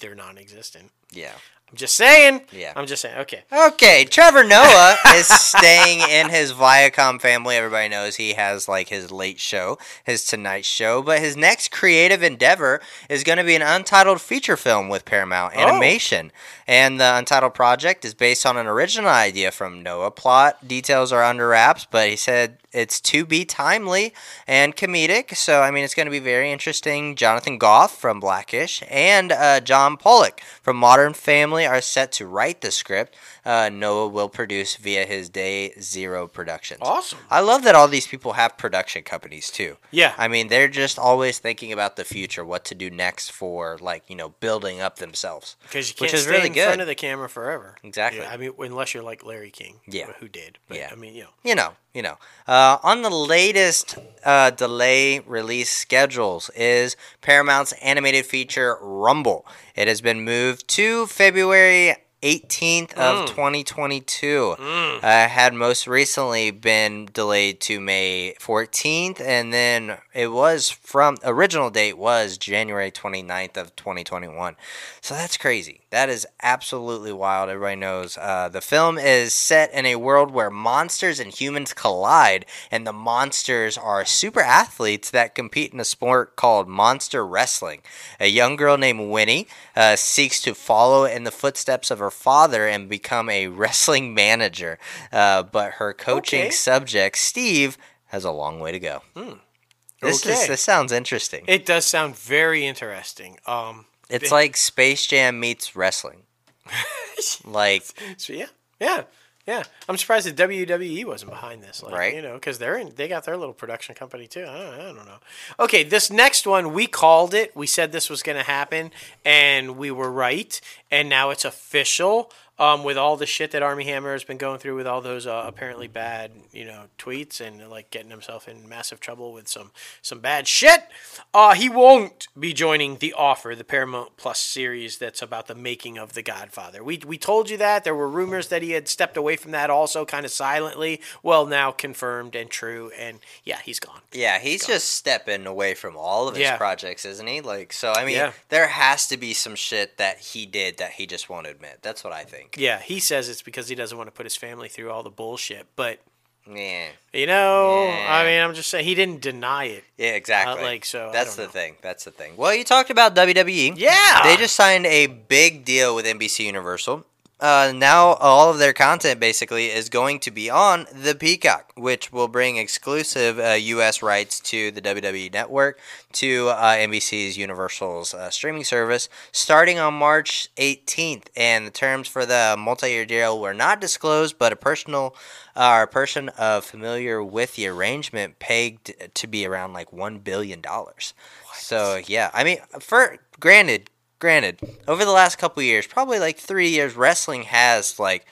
they're non-existent. Yeah. I'm just saying. Yeah. I'm just saying. Okay. Okay. Trevor Noah is staying in his Viacom family. Everybody knows he has like his late show, his Tonight Show, but his next creative endeavor is going to be an untitled feature film with Paramount Animation. And the untitled project is based on an original idea from Noah. Plot details are under wraps, but he said it's to be timely and comedic. So, I mean, it's going to be very interesting. Jonathan Goff from Black-ish and John Pollock from Modern Family family are set to write the script. Noah will produce via his Day Zero Productions. Awesome. I love that all these people have production companies, too. Yeah. I mean, they're just always thinking about the future, what to do next for, like, you know, building up themselves. Because you can't stay really in front of the camera forever. Exactly. Yeah, I mean, unless you're like Larry King. Yeah. Who did. But, yeah. I mean, you know. You know. On the latest delay release schedules is Paramount's animated feature Rumble. It has been moved to February 18th of 2022. Had most recently been delayed to May 14th, and then it was from original date was January 29th of 2021. So that's crazy. That is absolutely wild. Everybody knows the film is set in a world where monsters and humans collide, and the monsters are super athletes that compete in a sport called monster wrestling. A young girl named Winnie seeks to follow in the footsteps of her father and become a wrestling manager, but her coaching subject, Steve, has a long way to go. This sounds interesting. It does sound very interesting. It's like Space Jam meets wrestling. Like, so yeah. I'm surprised the WWE wasn't behind this, like, right? You know, because they got their little production company too. I don't know. Okay, this next one, we called it. We said this was going to happen, and we were right. And now it's official. With all the shit that Armie Hammer has been going through with all those apparently bad, you know, tweets and like getting himself in massive trouble with some bad shit, he won't be joining The Offer, the Paramount Plus series that's about the making of The Godfather. We told you that. There were rumors that he had stepped away from that also kind of silently. Well, now confirmed and true, and yeah, he's gone. Yeah, he's just stepping away from all of his projects, isn't he? Like, so, I mean, there has to be some shit that he did that he just won't admit. That's what I think. Yeah, he says it's because he doesn't want to put his family through all the bullshit, but I mean, I'm just saying he didn't deny it. Yeah, exactly. That's the thing. Well, you talked about WWE. Yeah. They just signed a big deal with NBC Universal. Now all of their content basically is going to be on the Peacock, which will bring exclusive U.S. rights to the WWE Network to NBC's Universal's streaming service starting on March 18th. And the terms for the multi-year deal were not disclosed, but a person familiar with the arrangement pegged to be around like $1 billion. What? So, yeah, I mean, granted, over the last couple of years, probably like 3 years, wrestling has like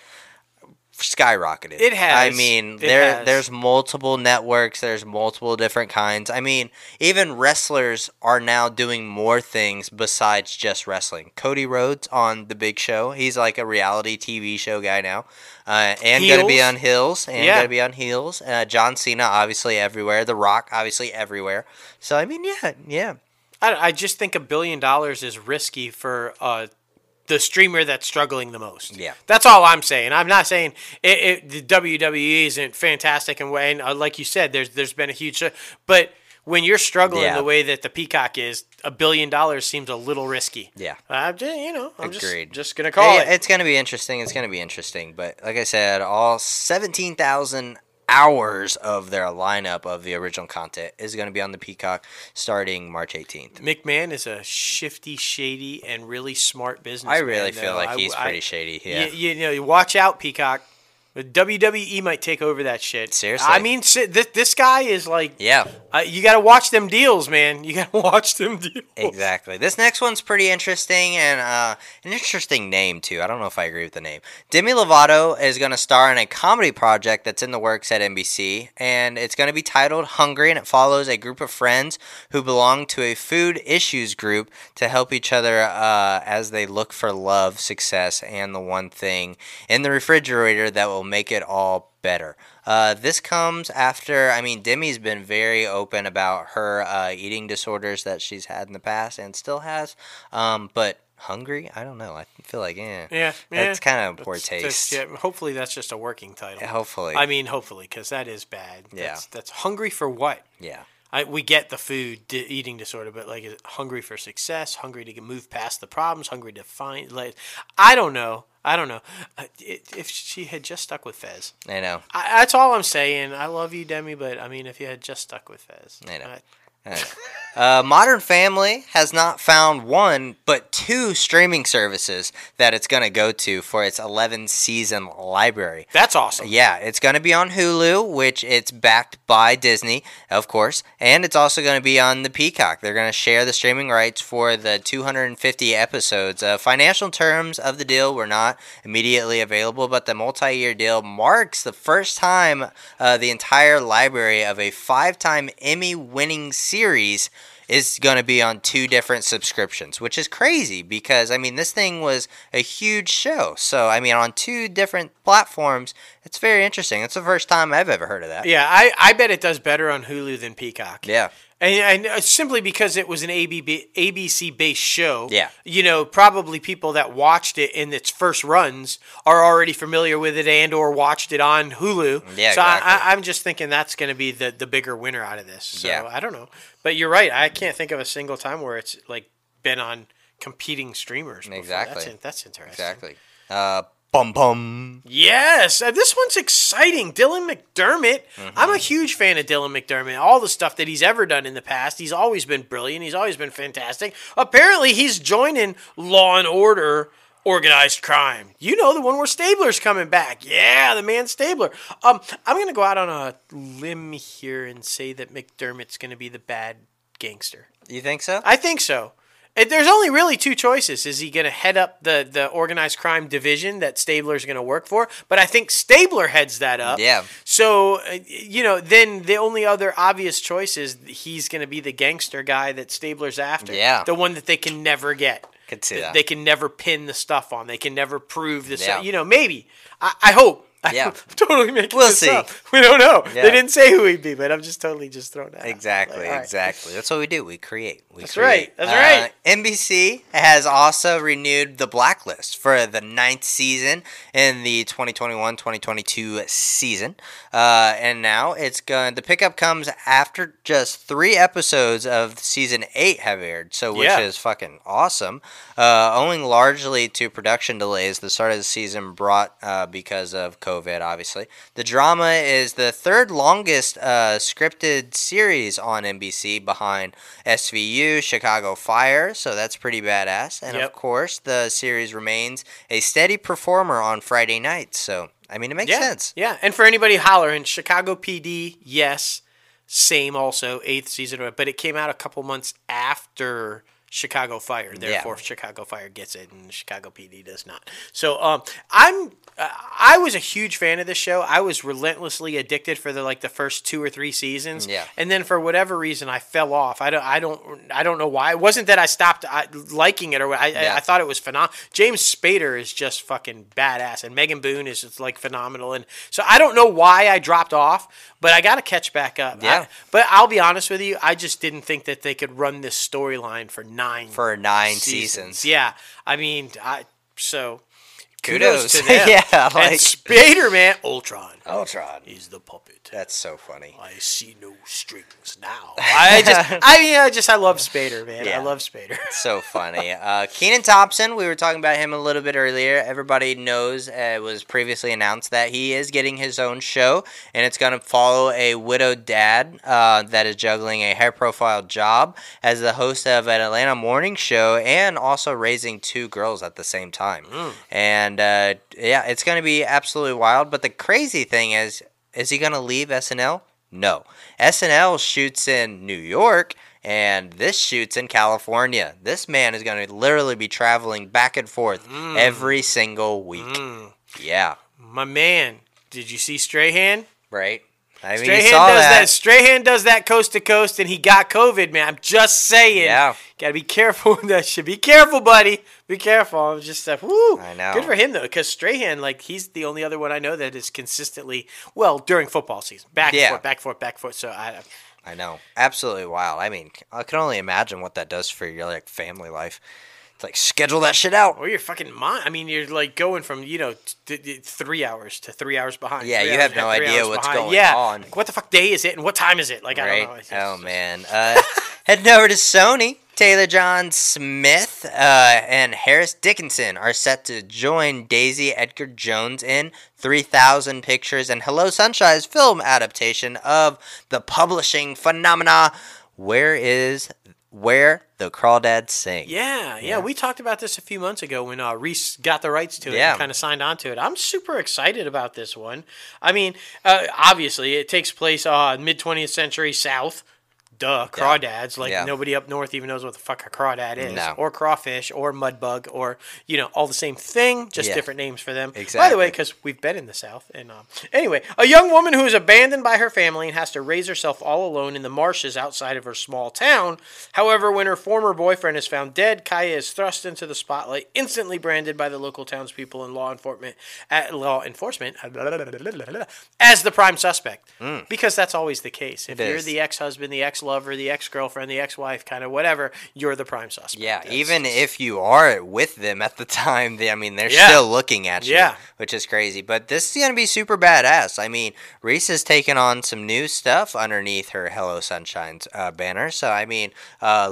skyrocketed. It has. I mean, there's multiple networks, there's multiple different kinds. I mean, even wrestlers are now doing more things besides just wrestling. Cody Rhodes on The Big Show, he's like a reality TV show guy now. And going to be on Heels. John Cena, obviously everywhere. The Rock, obviously everywhere. So, I mean, yeah. I just think $1 billion is risky for the streamer that's struggling the most. Yeah, that's all I'm saying. I'm not saying the WWE isn't fantastic and like you said, there's been a huge, but when you're struggling the way that the Peacock is, $1 billion seems a little risky. Yeah, I'm just gonna call it. It's gonna be interesting. But like I said, all 17,000 hours of their lineup of the original content is going to be on the Peacock starting March 18th. McMahon is a shifty, shady, and really smart businessman. I really feel like he's pretty shady. Yeah, you watch out, Peacock. WWE might take over that shit. Seriously, I mean, this guy is like, you got to watch them deals, man. You got to watch them deals. Exactly. This next one's pretty interesting and an interesting name too. I don't know if I agree with the name. Demi Lovato is going to star in a comedy project that's in the works at NBC, and it's going to be titled Hungry, and it follows a group of friends who belong to a food issues group to help each other as they look for love, success, and the one thing in the refrigerator that will make it all better. This comes after, I mean, Demi's been very open about her eating disorders that she's had in the past and still has, but Hungry? I don't know. I feel like, that's kind of poor taste. Hopefully that's just a working title. Yeah, hopefully. I mean, hopefully, because that is bad. Yeah. That's hungry for what? Yeah. We get the food eating disorder, but like, is it hungry for success, hungry to move past the problems, hungry to find, like, I don't know. If she had just stuck with Fez. I know. That's all I'm saying. I love you, Demi, but, I mean, if you had just stuck with Fez. I know. Modern Family has not found one, but two streaming services that it's going to go to for its 11-season library. That's awesome. Yeah, it's going to be on Hulu, which it's backed by Disney, of course, and it's also going to be on the Peacock. They're going to share the streaming rights for the 250 episodes. Financial terms of the deal were not immediately available, but the multi-year deal marks the first time the entire library of a 5-time Emmy-winning series is going to be on 2 different subscriptions, which is crazy because, I mean, this thing was a huge show. So, I mean, on 2 different platforms, it's very interesting. It's the first time I've ever heard of that. Yeah, I bet it does better on Hulu than Peacock. Yeah. And simply because it was an ABC-based show, yeah, you know, probably people that watched it in its first runs are already familiar with it and or watched it on Hulu. Yeah, so exactly. I'm just thinking that's going to be the bigger winner out of this. So yeah. I don't know. But you're right. I can't think of a single time where it's like been on competing streamers before. Exactly. That's interesting. Exactly. Yes, this one's exciting. Dylan McDermott. Mm-hmm. I'm a huge fan of Dylan McDermott. All the stuff that he's ever done in the past, he's always been brilliant. He's always been fantastic. Apparently, he's joining Law and Order: Organized Crime. You know, the one where Stabler's coming back. Yeah, the man Stabler. I'm going to go out on a limb here and say that McDermott's going to be the bad gangster. You think so? I think so. There's only really 2 choices. Is he going to head up the organized crime division that Stabler's going to work for? But I think Stabler heads that up. Yeah. So, you know, then the only other obvious choice is he's going to be the gangster guy that Stabler's after. Yeah. The one that they can never get. Could see that. They can never pin the stuff on. They can never prove this. Yeah. You know, maybe. I hope. Yeah. I'm totally making we'll this see. Up. We don't know. Yeah. They didn't say who he'd be, but I'm just totally just throwing out. Exactly, like, exactly. Right. That's what we do. We create. That's right. That's right. NBC has also renewed The Blacklist for the 9th season in the 2021-2022 season. And now it's going. The pickup comes after just 3 episodes of season 8 have aired, which is fucking awesome. Owing largely to production delays, the start of the season brought because of COVID, obviously. The drama is the 3rd longest scripted series on NBC behind SVU, Chicago Fire, so that's pretty badass. And of course, the series remains a steady performer on Friday nights, so, I mean, it makes sense. Yeah, and for anybody hollering, Chicago PD, yes, same also, 8th season, but it came out a couple months after Chicago Fire, therefore Chicago Fire gets it and Chicago PD does not. So I was a huge fan of this show. I was relentlessly addicted for the first 2 or 3 seasons, and then for whatever reason I fell off. I don't know why. It wasn't that I stopped liking it or I thought it was phenomenal. James Spader is just fucking badass, and Megan Boone is just like phenomenal, and so I don't know why I dropped off, but I got to catch back up. Yeah, but I'll be honest with you, I just didn't think that they could run this storyline for 9 seasons. Yeah. I mean, kudos to them. Yeah. And Spader, man. Ultron. He's the puppet. That's so funny. I see no strings now. I love Spader, man. Yeah. I love Spader. So funny. Kenan Thompson, we were talking about him a little bit earlier. Everybody knows it was previously announced that he is getting his own show, and it's going to follow a widowed dad that is juggling a high-profile job as the host of an Atlanta morning show and also raising 2 girls at the same time. Mm. And it's going to be absolutely wild. But the crazy thing is he going to leave SNL? No. SNL shoots in New York, and this shoots in California. This man is going to literally be traveling back and forth every single week. Mm. Yeah. My man, did you see Strahan? Right. I mean, Strahan does that coast to coast, and he got COVID, man. I'm just saying. Yeah. Got to be careful with that shit. Be careful, buddy. Be careful. I'm just like, woo. I know. Good for him, though, because Strahan, he's the only other one I know that is consistently, well, during football season. Back and forth. So, I know. Absolutely wild. I mean, I can only imagine what that does for your, family life. It's like, schedule that shit out. Or your fucking mom. I mean, you're, going from, 3 hours to 3 hours behind. Yeah, you have no idea what's going on. Like, what the fuck day is it and what time is it? Right. I don't know. Man. Heading over to Sony. Taylor John Smith and Harris Dickinson are set to join Daisy Edgar-Jones in 3000 Pictures and Hello Sunshine's film adaptation of the publishing phenomena Where the Crawdads Sing. Yeah. We talked about this a few months ago when Reese got the rights to it and kind of signed on to it. I'm super excited about this one. I mean, obviously, it takes place mid-20th century South. Duh, crawdads. Nobody up north even knows what the fuck a crawdad is. No. Or crawfish or mudbug or, all the same thing, just different names for them. Exactly. By the way, because we've been in the South. And anyway, a young woman who is abandoned by her family and has to raise herself all alone in the marshes outside of her small town. However, when her former boyfriend is found dead, Kaya is thrust into the spotlight, instantly branded by the local townspeople and law enforcement as the prime suspect. Mm. Because that's always the case. If you're the ex-husband, the ex-lover, the ex-girlfriend, the ex-wife, kind of whatever, you're the prime suspect. Yeah, even if you are with them at the time, they're still looking at you, which is crazy. But this is going to be super badass. I mean, Reese is taking on some new stuff underneath her Hello Sunshine's banner. So,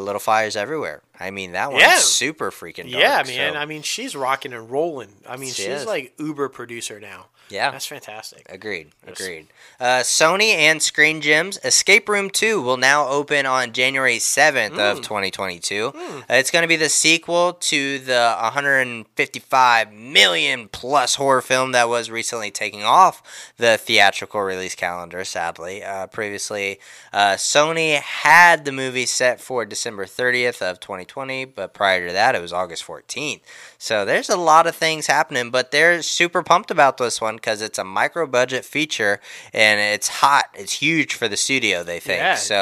little fires everywhere. That one's super freaking dark. Yeah, man. So. She's rocking and rolling. She's like uber producer now. Yeah. That's fantastic. Agreed. Sony and Screen Gems, Escape Room 2 will now open on January 7th of 2022. It's going to be the sequel to the 155 million plus horror film that was recently taking off the theatrical release calendar, sadly. Previously, Sony had the movie set for December 30th of 2020, but prior to that, it was August 14th. So there's a lot of things happening, but they're super pumped about this one because it's a micro-budget feature, and it's hot. It's huge for the studio, they think. Yeah. So,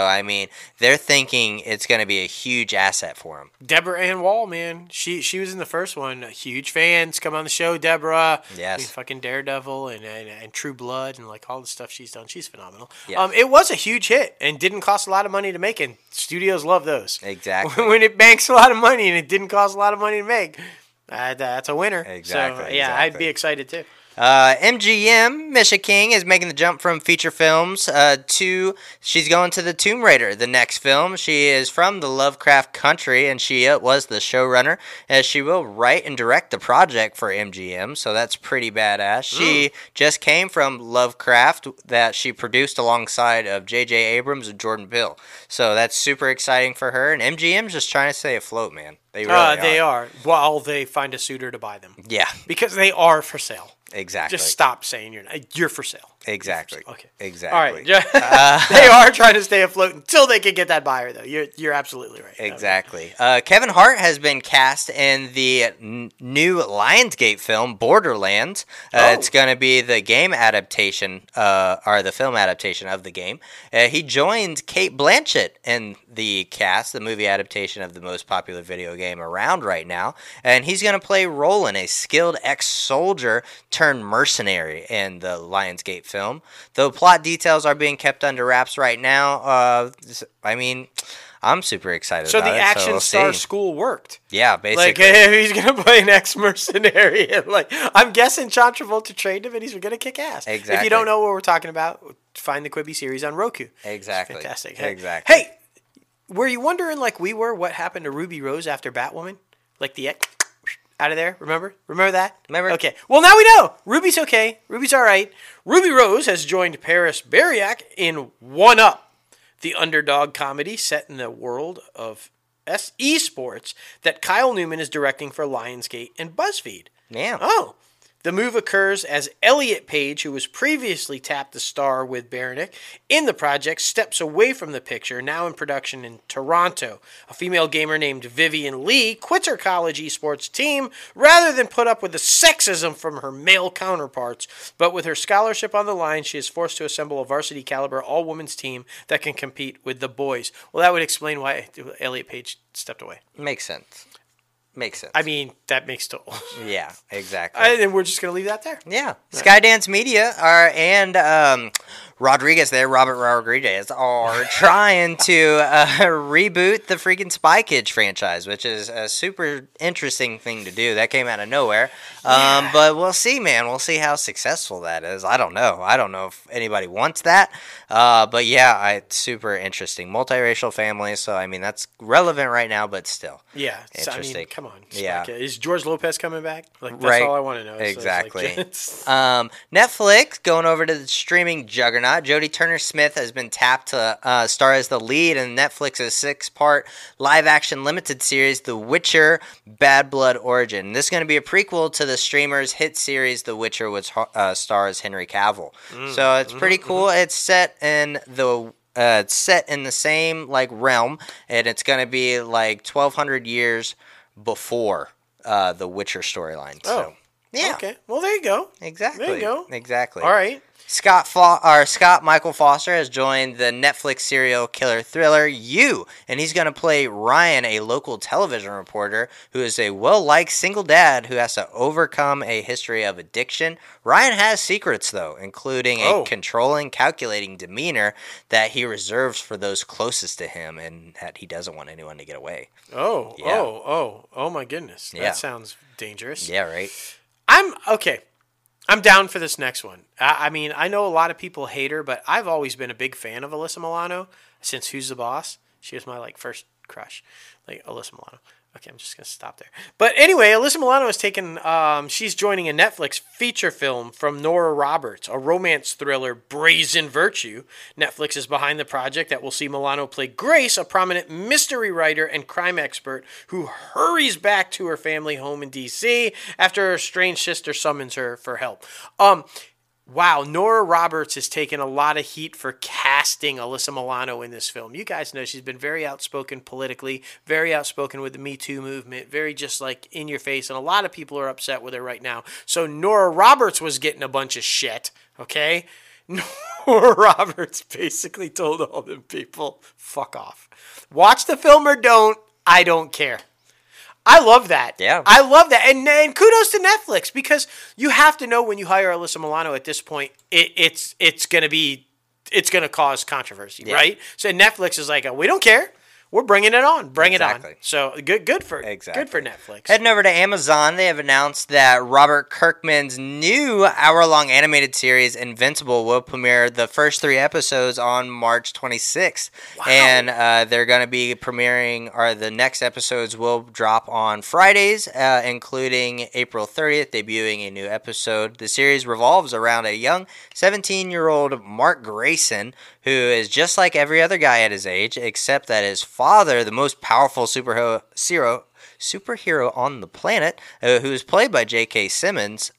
they're thinking it's going to be a huge asset for them. Deborah Ann Wall, man. She was in the first one. Huge fans. Come on the show, Deborah. Yes. Fucking Daredevil and True Blood and, all the stuff she's done. She's phenomenal. Yeah. It was a huge hit and didn't cost a lot of money to make, and studios love those. Exactly. When it banks a lot of money and it didn't cost a lot of money to make, that's a winner. Exactly. So, I'd be excited, too. MGM, Misha King, is making the jump from feature films to... She's going to the Tomb Raider, the next film. She is from the Lovecraft country, and she was the showrunner. And she will write and direct the project for MGM, so that's pretty badass. She just came from Lovecraft that she produced alongside of J.J. Abrams and Jordan Peele. So that's super exciting for her, and MGM's just trying to stay afloat, man. They really are. They are, while they find a suitor to buy them. Yeah. Because they are for sale. Exactly. Just stop saying you're for sale. Exactly. Okay. Exactly. All right. They are trying to stay afloat until they can get that buyer, though. You're absolutely right. Exactly. Kevin Hart has been cast in the new Lionsgate film Borderlands. It's going to be the game adaptation, or the film adaptation of the game. He joins Cate Blanchett in the cast, the movie adaptation of the most popular video game around right now, and he's going to play Roland, a skilled ex-soldier turned mercenary in the Lionsgate film. Though plot details are being kept under wraps right now, I'm super excited about it. So the action star school worked. Yeah, basically. He's going to play an ex-mercenary. And I'm guessing John Travolta trained him, and he's going to kick ass. Exactly. If you don't know what we're talking about, find the Quibi series on Roku. Exactly. It's fantastic. Exactly. Hey, were you wondering, we were, what happened to Ruby Rose after Batwoman? The ex... out of there, remember that? Remember? Okay. Well, now we know. Ruby's okay. Ruby's all right. Ruby Rose has joined Paris Berriac in One Up, the underdog comedy set in the world of esports that Kyle Newman is directing for Lionsgate and BuzzFeed. Yeah. Oh. The move occurs as Elliot Page, who was previously tapped to star with Bernick in the project, steps away from the picture, now in production in Toronto. A female gamer named Vivian Lee quits her college esports team rather than put up with the sexism from her male counterparts. But with her scholarship on the line, she is forced to assemble a varsity caliber all-women's team that can compete with the boys. Well, that would explain why Elliot Page stepped away. Makes sense. That makes total. Yeah, exactly. And we're just going to leave that there. Yeah. Right. Skydance Media and Robert Rodriguez are trying to reboot the freaking Spy Kids franchise, which is a super interesting thing to do. That came out of nowhere. But we'll see, man. We'll see how successful that is. I don't know. I don't know if anybody wants that. But yeah, it's super interesting. Multiracial family. So, that's relevant right now, but still. Yeah. Interesting. come on. Yeah. Is George Lopez coming back? Like, that's right. All I want to know. Exactly. So Netflix, going over to the streaming juggernaut, Jodie Turner-Smith has been tapped to star as the lead in Netflix's 6-part live-action limited series, The Witcher Bad Blood Origin. This is going to be a prequel to the streamer's hit series, The Witcher, which stars Henry Cavill. So it's pretty cool. It's set in the... it's set in the same, like, realm, and it's going to be, like, 1,200 years before the Witcher storyline. So, yeah. Okay. Well, there you go. Exactly. There you go. Exactly. All right. Scott Michael Foster has joined the Netflix serial killer thriller You, and he's going to play Ryan, a local television reporter who is a well-liked single dad who has to overcome a history of addiction. Ryan has secrets, though, including a controlling, calculating demeanor that he reserves for those closest to him and that he doesn't want anyone to get away. Oh, my goodness. Yeah. That sounds dangerous. Yeah, right? I'm down for this next one. I mean, I know a lot of people hate her, but I've always been a big fan of Alyssa Milano since Who's the Boss? She was my, like, first crush, like Alyssa Milano. Okay, I'm just going to stop there. But anyway, Alyssa Milano is taking, she's joining a Netflix feature film from Nora Roberts, a romance thriller, Brazen Virtue. Netflix is behind the project that will see Milano play Grace, a prominent mystery writer and crime expert who hurries back to her family home in D.C. after her estranged sister summons her for help. Wow, Nora Roberts has taken a lot of heat for casting Alyssa Milano in this film. You guys know she's been very outspoken politically, very outspoken with the Me Too movement, very just like in your face, and a lot of people are upset with her right now. So Nora Roberts was getting a bunch of shit, okay? Nora Roberts basically told all them people, fuck off. Watch the film or don't, I don't care. I love that. Yeah. I love that. And kudos to Netflix, because you have to know when you hire Alyssa Milano at this point, it's going to cause controversy, right? So Netflix is like, we don't care. We're bringing it on. Bring it on. So good for Netflix. Heading over to Amazon, they have announced that Robert Kirkman's new hour-long animated series, Invincible, will premiere the first 3 episodes on March 26th. Wow. And they're going to be premiering, or the next episodes will drop on Fridays, including April 30th, debuting a new episode. The series revolves around a young 17-year-old Mark Grayson, who is just like every other guy at his age, except that his father, the most powerful superhero on the planet, who is played by J.K. Simmons,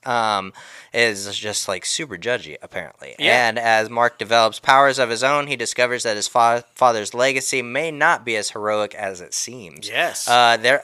is just like super judgy, apparently. Yeah. And as Mark develops powers of his own, he discovers that his father's legacy may not be as heroic as it seems. Yes.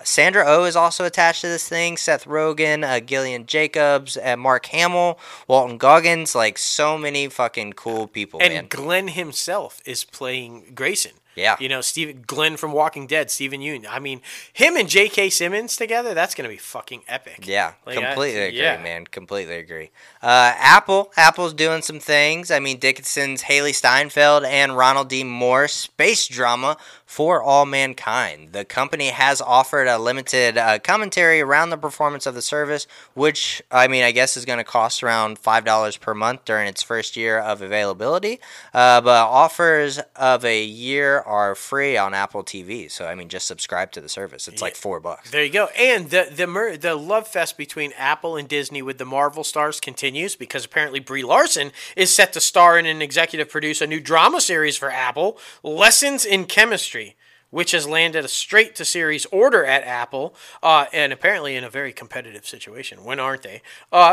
Sandra Oh is also attached to this thing. Seth Rogen, Gillian Jacobs, Mark Hamill, Walton Goggins, like so many fucking cool people. And man. Glenn himself is playing Grayson. Yeah. You know, Glenn from Walking Dead, Steven Yeun. I mean, him and J.K. Simmons together, that's going to be fucking epic. Yeah. Like, completely agree, man. Completely agree. Apple's doing some things. I mean, Dickinson's Haley Steinfeld and Ronald D. Moore space drama For All Mankind. The company has offered a limited commentary around the performance of the service, which, I mean, I guess is going to cost around $5 per month during its first year of availability. But offers of a year are free on Apple TV, so I mean, just subscribe to the service. It's like $4. There you go. And the love fest between Apple and Disney with the Marvel stars continues, because apparently Brie Larson is set to star and executive produce a new drama series for Apple, Lessons in Chemistry, which has landed a straight-to-series order at Apple, and apparently in a very competitive situation. When aren't they?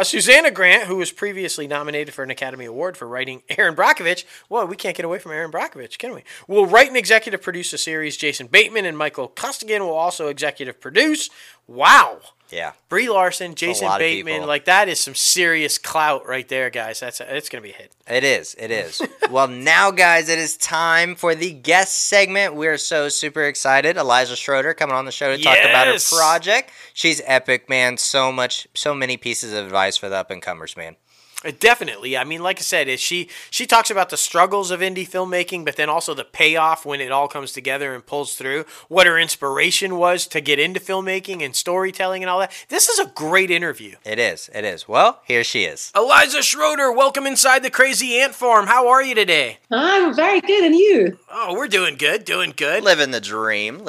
Susanna Grant, who was previously nominated for an Academy Award for writing Erin Brockovich, well, we can't get away from Erin Brockovich, can we? Will write and executive produce the series. Jason Bateman and Michael Costigan will also executive produce. Wow. Yeah. Brie Larson, Jason Bateman, like that is some serious clout right there, guys. It's going to be a hit. It is. Well, now, guys, it is time for the guest segment. We're so super excited. Eliza Schroeder coming on the show to talk about her project. She's epic, man. So many pieces of advice for the up-and-comers, man. Definitely. I mean, like I said, she talks about the struggles of indie filmmaking, but then also the payoff when it all comes together and pulls through, what her inspiration was to get into filmmaking and storytelling and all that. This is a great interview. It is. Well, here she is. Eliza Schroeder, welcome inside the Crazy Ant Farm. How are you today? I'm very good, and you? Oh, we're doing good. Living the dream.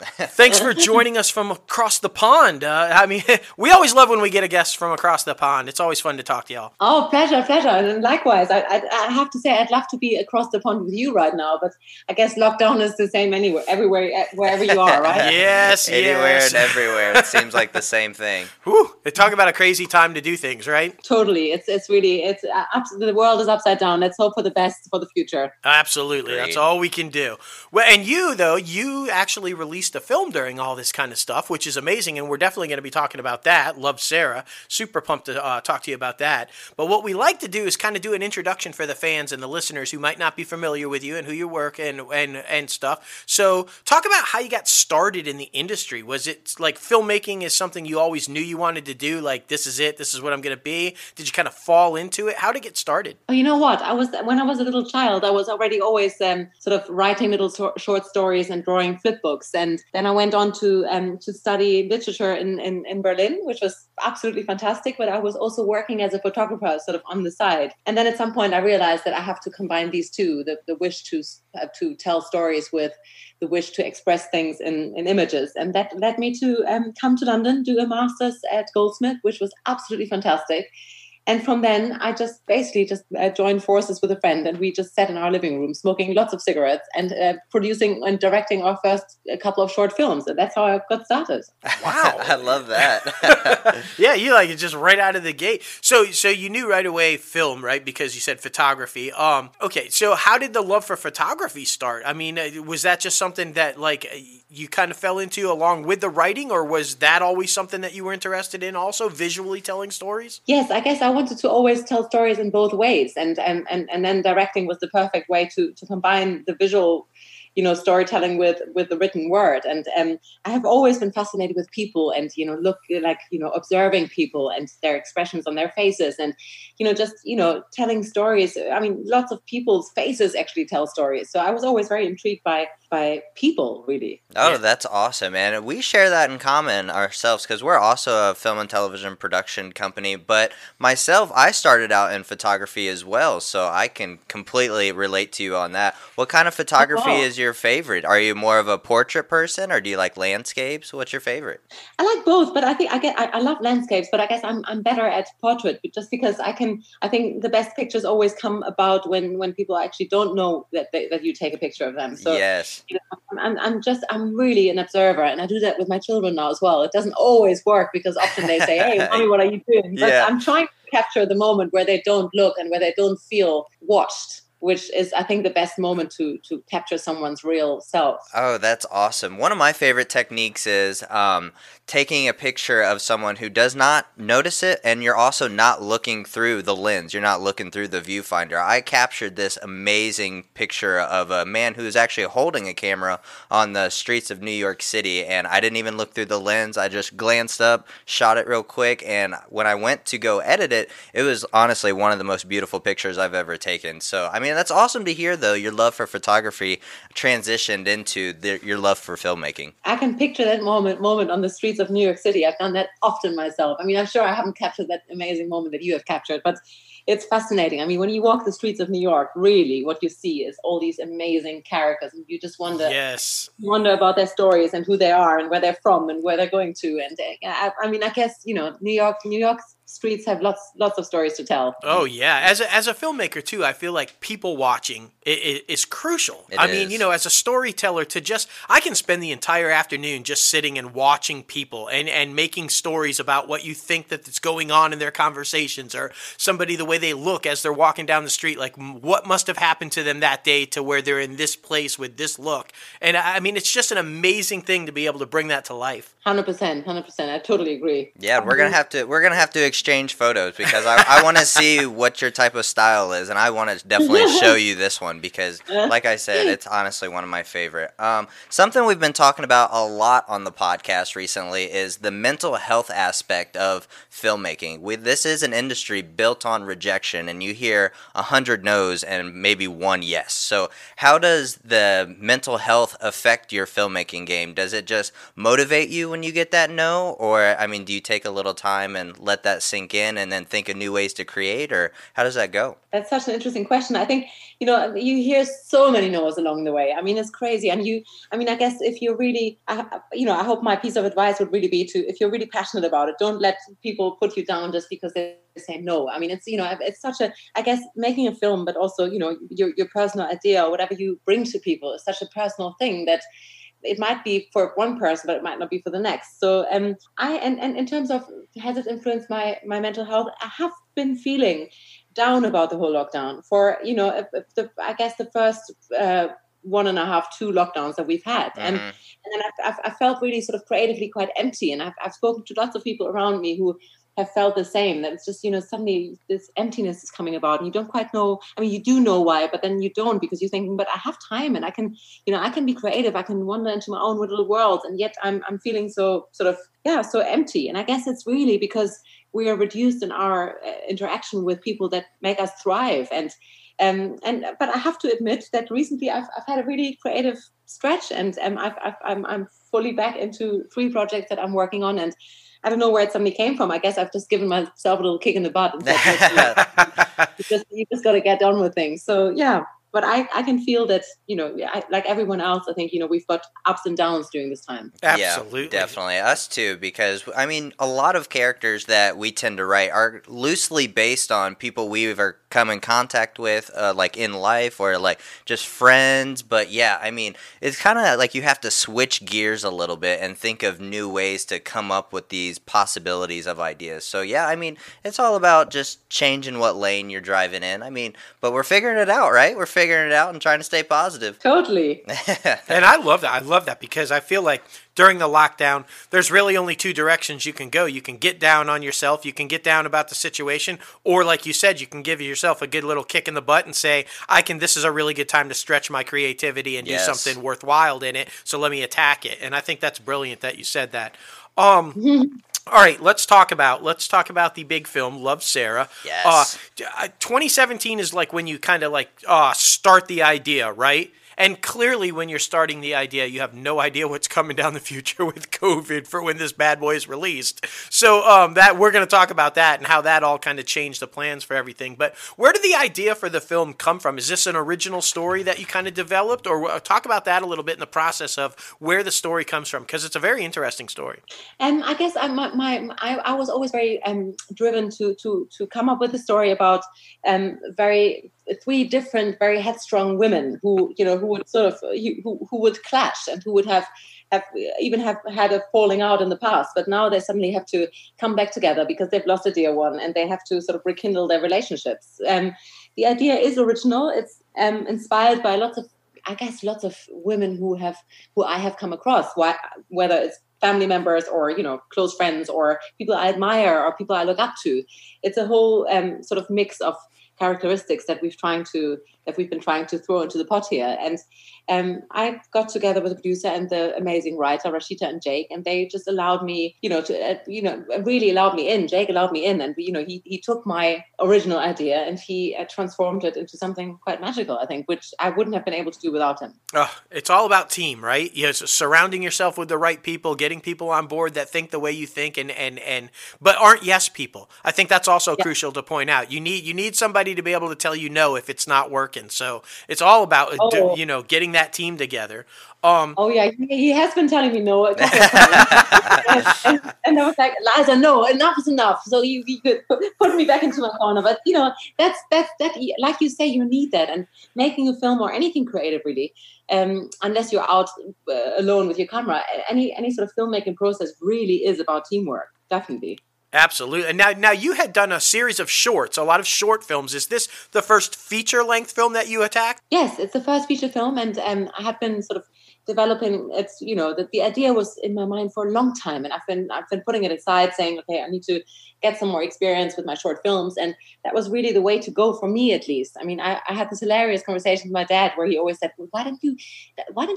Thanks for joining us from across the pond. I mean, we always love when we get a guest from across the pond. It's always fun to talk to y'all. Oh, pleasure. And likewise, I have to say I'd love to be across the pond with you right now, but I guess lockdown is the same anywhere, everywhere, wherever you are, right? Yes, anywhere and everywhere. It seems like the same thing. Whew, they talk about a crazy time to do things, right? Totally. It's really the world is upside down. Let's hope for the best for the future. Absolutely. Great. That's all we can do. Well, and you though, you actually released a film during all this kind of stuff, which is amazing, and we're definitely going to be talking about that. Love, Sarah. Super pumped to talk to you about that. But what we like to do is kind of do an introduction for the fans and the listeners who might not be familiar with you and who you work and stuff. So talk about how you got started in the industry. Was it like filmmaking is something you always knew you wanted to do? Like, this is it. This is what I'm going to be. Did you kind of fall into it? How did it get started? Oh, you know what? When I was a little child, I was already always sort of writing little short stories and drawing flip books. And then I went on to study literature in Berlin, which was absolutely fantastic. But I was also working as a photographer sort of on the side. And then at some point I realized that I have to combine these two, the wish to tell stories with the wish to express things in images. And that led me to come to London, do a master's at Goldsmith, which was absolutely fantastic. And from then, I just basically joined forces with a friend, and we just sat in our living room smoking lots of cigarettes and producing and directing our first couple of short films. And that's how I got started. Wow. I love that. Yeah, you like it just right out of the gate. So you knew right away film, right? Because you said photography. Okay, so how did the love for photography start? I mean, was that just something that like you kind of fell into along with the writing, or was that always something that you were interested in also, visually telling stories? Yes, I guess I wanted to always tell stories in both ways, and then directing was the perfect way to combine the visual, you know, storytelling with the written word. And I have always been fascinated with people and, you know, observing people and their expressions on their faces and, you know, just, you know, telling stories. I mean, lots of people's faces actually tell stories. So I was always very intrigued by people, really. Oh, yeah. That's awesome, man. We share that in common ourselves because we're also a film and television production company. But myself, I started out in photography as well, so I can completely relate to you on that. What kind of photography is your favorite? Are you more of a portrait person, or do you like landscapes? What's your favorite? I like both, but I think I love landscapes, but I guess I'm better at portrait just because I think the best pictures always come about when people actually don't know that you take a picture of them. So yes. You know, I'm really an observer, and I do that with my children now as well. It doesn't always work because often they say, "Hey, mommy, what are you doing?" But yeah. I'm trying to capture the moment where they don't look and where they don't feel watched, which is, I think, the best moment to capture someone's real self. Oh, that's awesome. One of my favorite techniques is taking a picture of someone who does not notice it, and you're also not looking through the lens. You're not looking through the viewfinder. I captured this amazing picture of a man who was actually holding a camera on the streets of New York City, and I didn't even look through the lens. I just glanced up, shot it real quick, and when I went to go edit it, it was honestly one of the most beautiful pictures I've ever taken. So, I mean, that's awesome to hear, though, your love for photography transitioned into your love for filmmaking. I can picture that moment on the streets of New York City. I've done that often myself. I mean, I'm sure I haven't captured that amazing moment that you have captured, but it's fascinating. I mean, when you walk the streets of New York, really what you see is all these amazing characters, and you just wonder about their stories and who they are and where they're from and where they're going to. And I mean, I guess, you know, New York's streets have lots of stories to tell. Oh yeah, as a filmmaker too, I feel like people watching is crucial. I mean, you know, as a storyteller, I can spend the entire afternoon just sitting and watching people and making stories about what you think that's going on in their conversations, or somebody the way they look as they're walking down the street, like what must have happened to them that day to where they're in this place with this look. And I mean, it's just an amazing thing to be able to bring that to life. 100%. I totally agree. Yeah, we're gonna have to exchange photos because I want to see what your type of style is, and I want to definitely show you this one because, like I said, it's honestly one of my favorite. Something we've been talking about a lot on the podcast recently is the mental health aspect of filmmaking. This is an industry built on rejection, and you hear 100 no's and maybe one yes. So how does the mental health affect your filmmaking game? Does it just motivate you when you get that no? Or, I mean, do you take a little time and let that sink in and then think of new ways to create? Or how does that go? That's such an interesting question. I think, you know, you hear so many no's along the way. I mean, it's crazy. And you, I mean, I guess if you're really, you know, I hope my piece of advice would really be to, if you're really passionate about it, don't let people put you down just because they say no. I mean, it's, you know, it's such a, I guess, making a film, but also, you know, your personal idea or whatever you bring to people is such a personal thing that it might be for one person, but it might not be for the next. So and in terms of, has it influenced my mental health? I have been feeling down about the whole lockdown for, you know, I guess the first 1.5, 2 lockdowns that we've had. Mm-hmm. And then I felt really sort of creatively quite empty. And I've spoken to lots of people around me who have felt the same. That it's just, you know, suddenly this emptiness is coming about and you don't quite know. I mean, you do know why, but then you don't, because you're thinking, but I have time and I can, you know, I can be creative. I can wander into my own little world. And yet I'm feeling so sort of, yeah, so empty. And I guess it's really because we are reduced in our interaction with people that make us thrive. But I have to admit that recently I've had a really creative stretch, and I'm fully back into 3 projects that I'm working on, and I don't know where it suddenly came from. I guess I've just given myself a little kick in the butt. You just got to get on with things. So yeah, but I can feel that, you know, like everyone else, I think, you know, we've got ups and downs during this time. Absolutely. Yeah, definitely. Us too, because, I mean, a lot of characters that we tend to write are loosely based on people we've come in contact with, like in life or like just friends. But yeah, I mean, it's kind of like you have to switch gears a little bit and think of new ways to come up with these possibilities of ideas. So yeah, I mean, it's all about just changing what lane you're driving in. I mean, but we're figuring it out, right? We're figuring it out and trying to stay positive. Totally. And I love that. I love that, because I feel like during the lockdown, there's really only 2 directions you can go. You can get down on yourself. You can get down about the situation. Or like you said, you can give yourself a good little kick in the butt and say, this is a really good time to stretch my creativity and do something worthwhile in it. So let me attack it. And I think that's brilliant that you said that. All right, let's talk about the big film, Love, Sarah. Yes. 2017 is like when you kind of like start the idea, right? And clearly when you're starting the idea, you have no idea what's coming down the future with COVID for when this bad boy is released. So that we're going to talk about that and how that all kind of changed the plans for everything. But where did the idea for the film come from? Is this an original story that you kind of developed? Or talk about that a little bit in the process of where the story comes from, because it's a very interesting story. I guess I was always very driven to come up with a story about 3 different, very headstrong women who would clash and who would have had a falling out in the past, but now they suddenly have to come back together because they've lost a dear one and they have to sort of rekindle their relationships. The idea is original. It's inspired by lots of women who I have come across, whether it's family members or, you know, close friends or people I admire or people I look up to. It's a whole sort of mix of characteristics that we've been trying to throw into the pot here. And I got together with the producer and the amazing writer Rashida and Jake, and they just allowed me, you know, really allowed me in. Jake allowed me in, and you know, he took my original idea and he transformed it into something quite magical, I think, which I wouldn't have been able to do without him. It's all about team, right? You know, so surrounding yourself with the right people, getting people on board that think the way you think, and but aren't yes people. I think that's also crucial to point out. You need somebody to be able to tell you no if it's not working. So it's all about you know, getting that team together. He has been telling me no a couple of times. and I was like, Liza, no, enough is enough. So you could put me back into my corner. But you know, that's like you say, you need that. And making a film or anything creative, really, unless you're out alone with your camera, any sort of filmmaking process really is about teamwork, definitely. Absolutely. And now you had done a series of shorts, a lot of short films. Is this the first feature-length film that you attacked? Yes, it's the first feature film, and I have been sort of developing it. You know, that the idea was in my mind for a long time, and I've been putting it aside, saying, okay, I need to get some more experience with my short films, and that was really the way to go for me, at least. I mean, I had this hilarious conversation with my dad where he always said, well, why don't you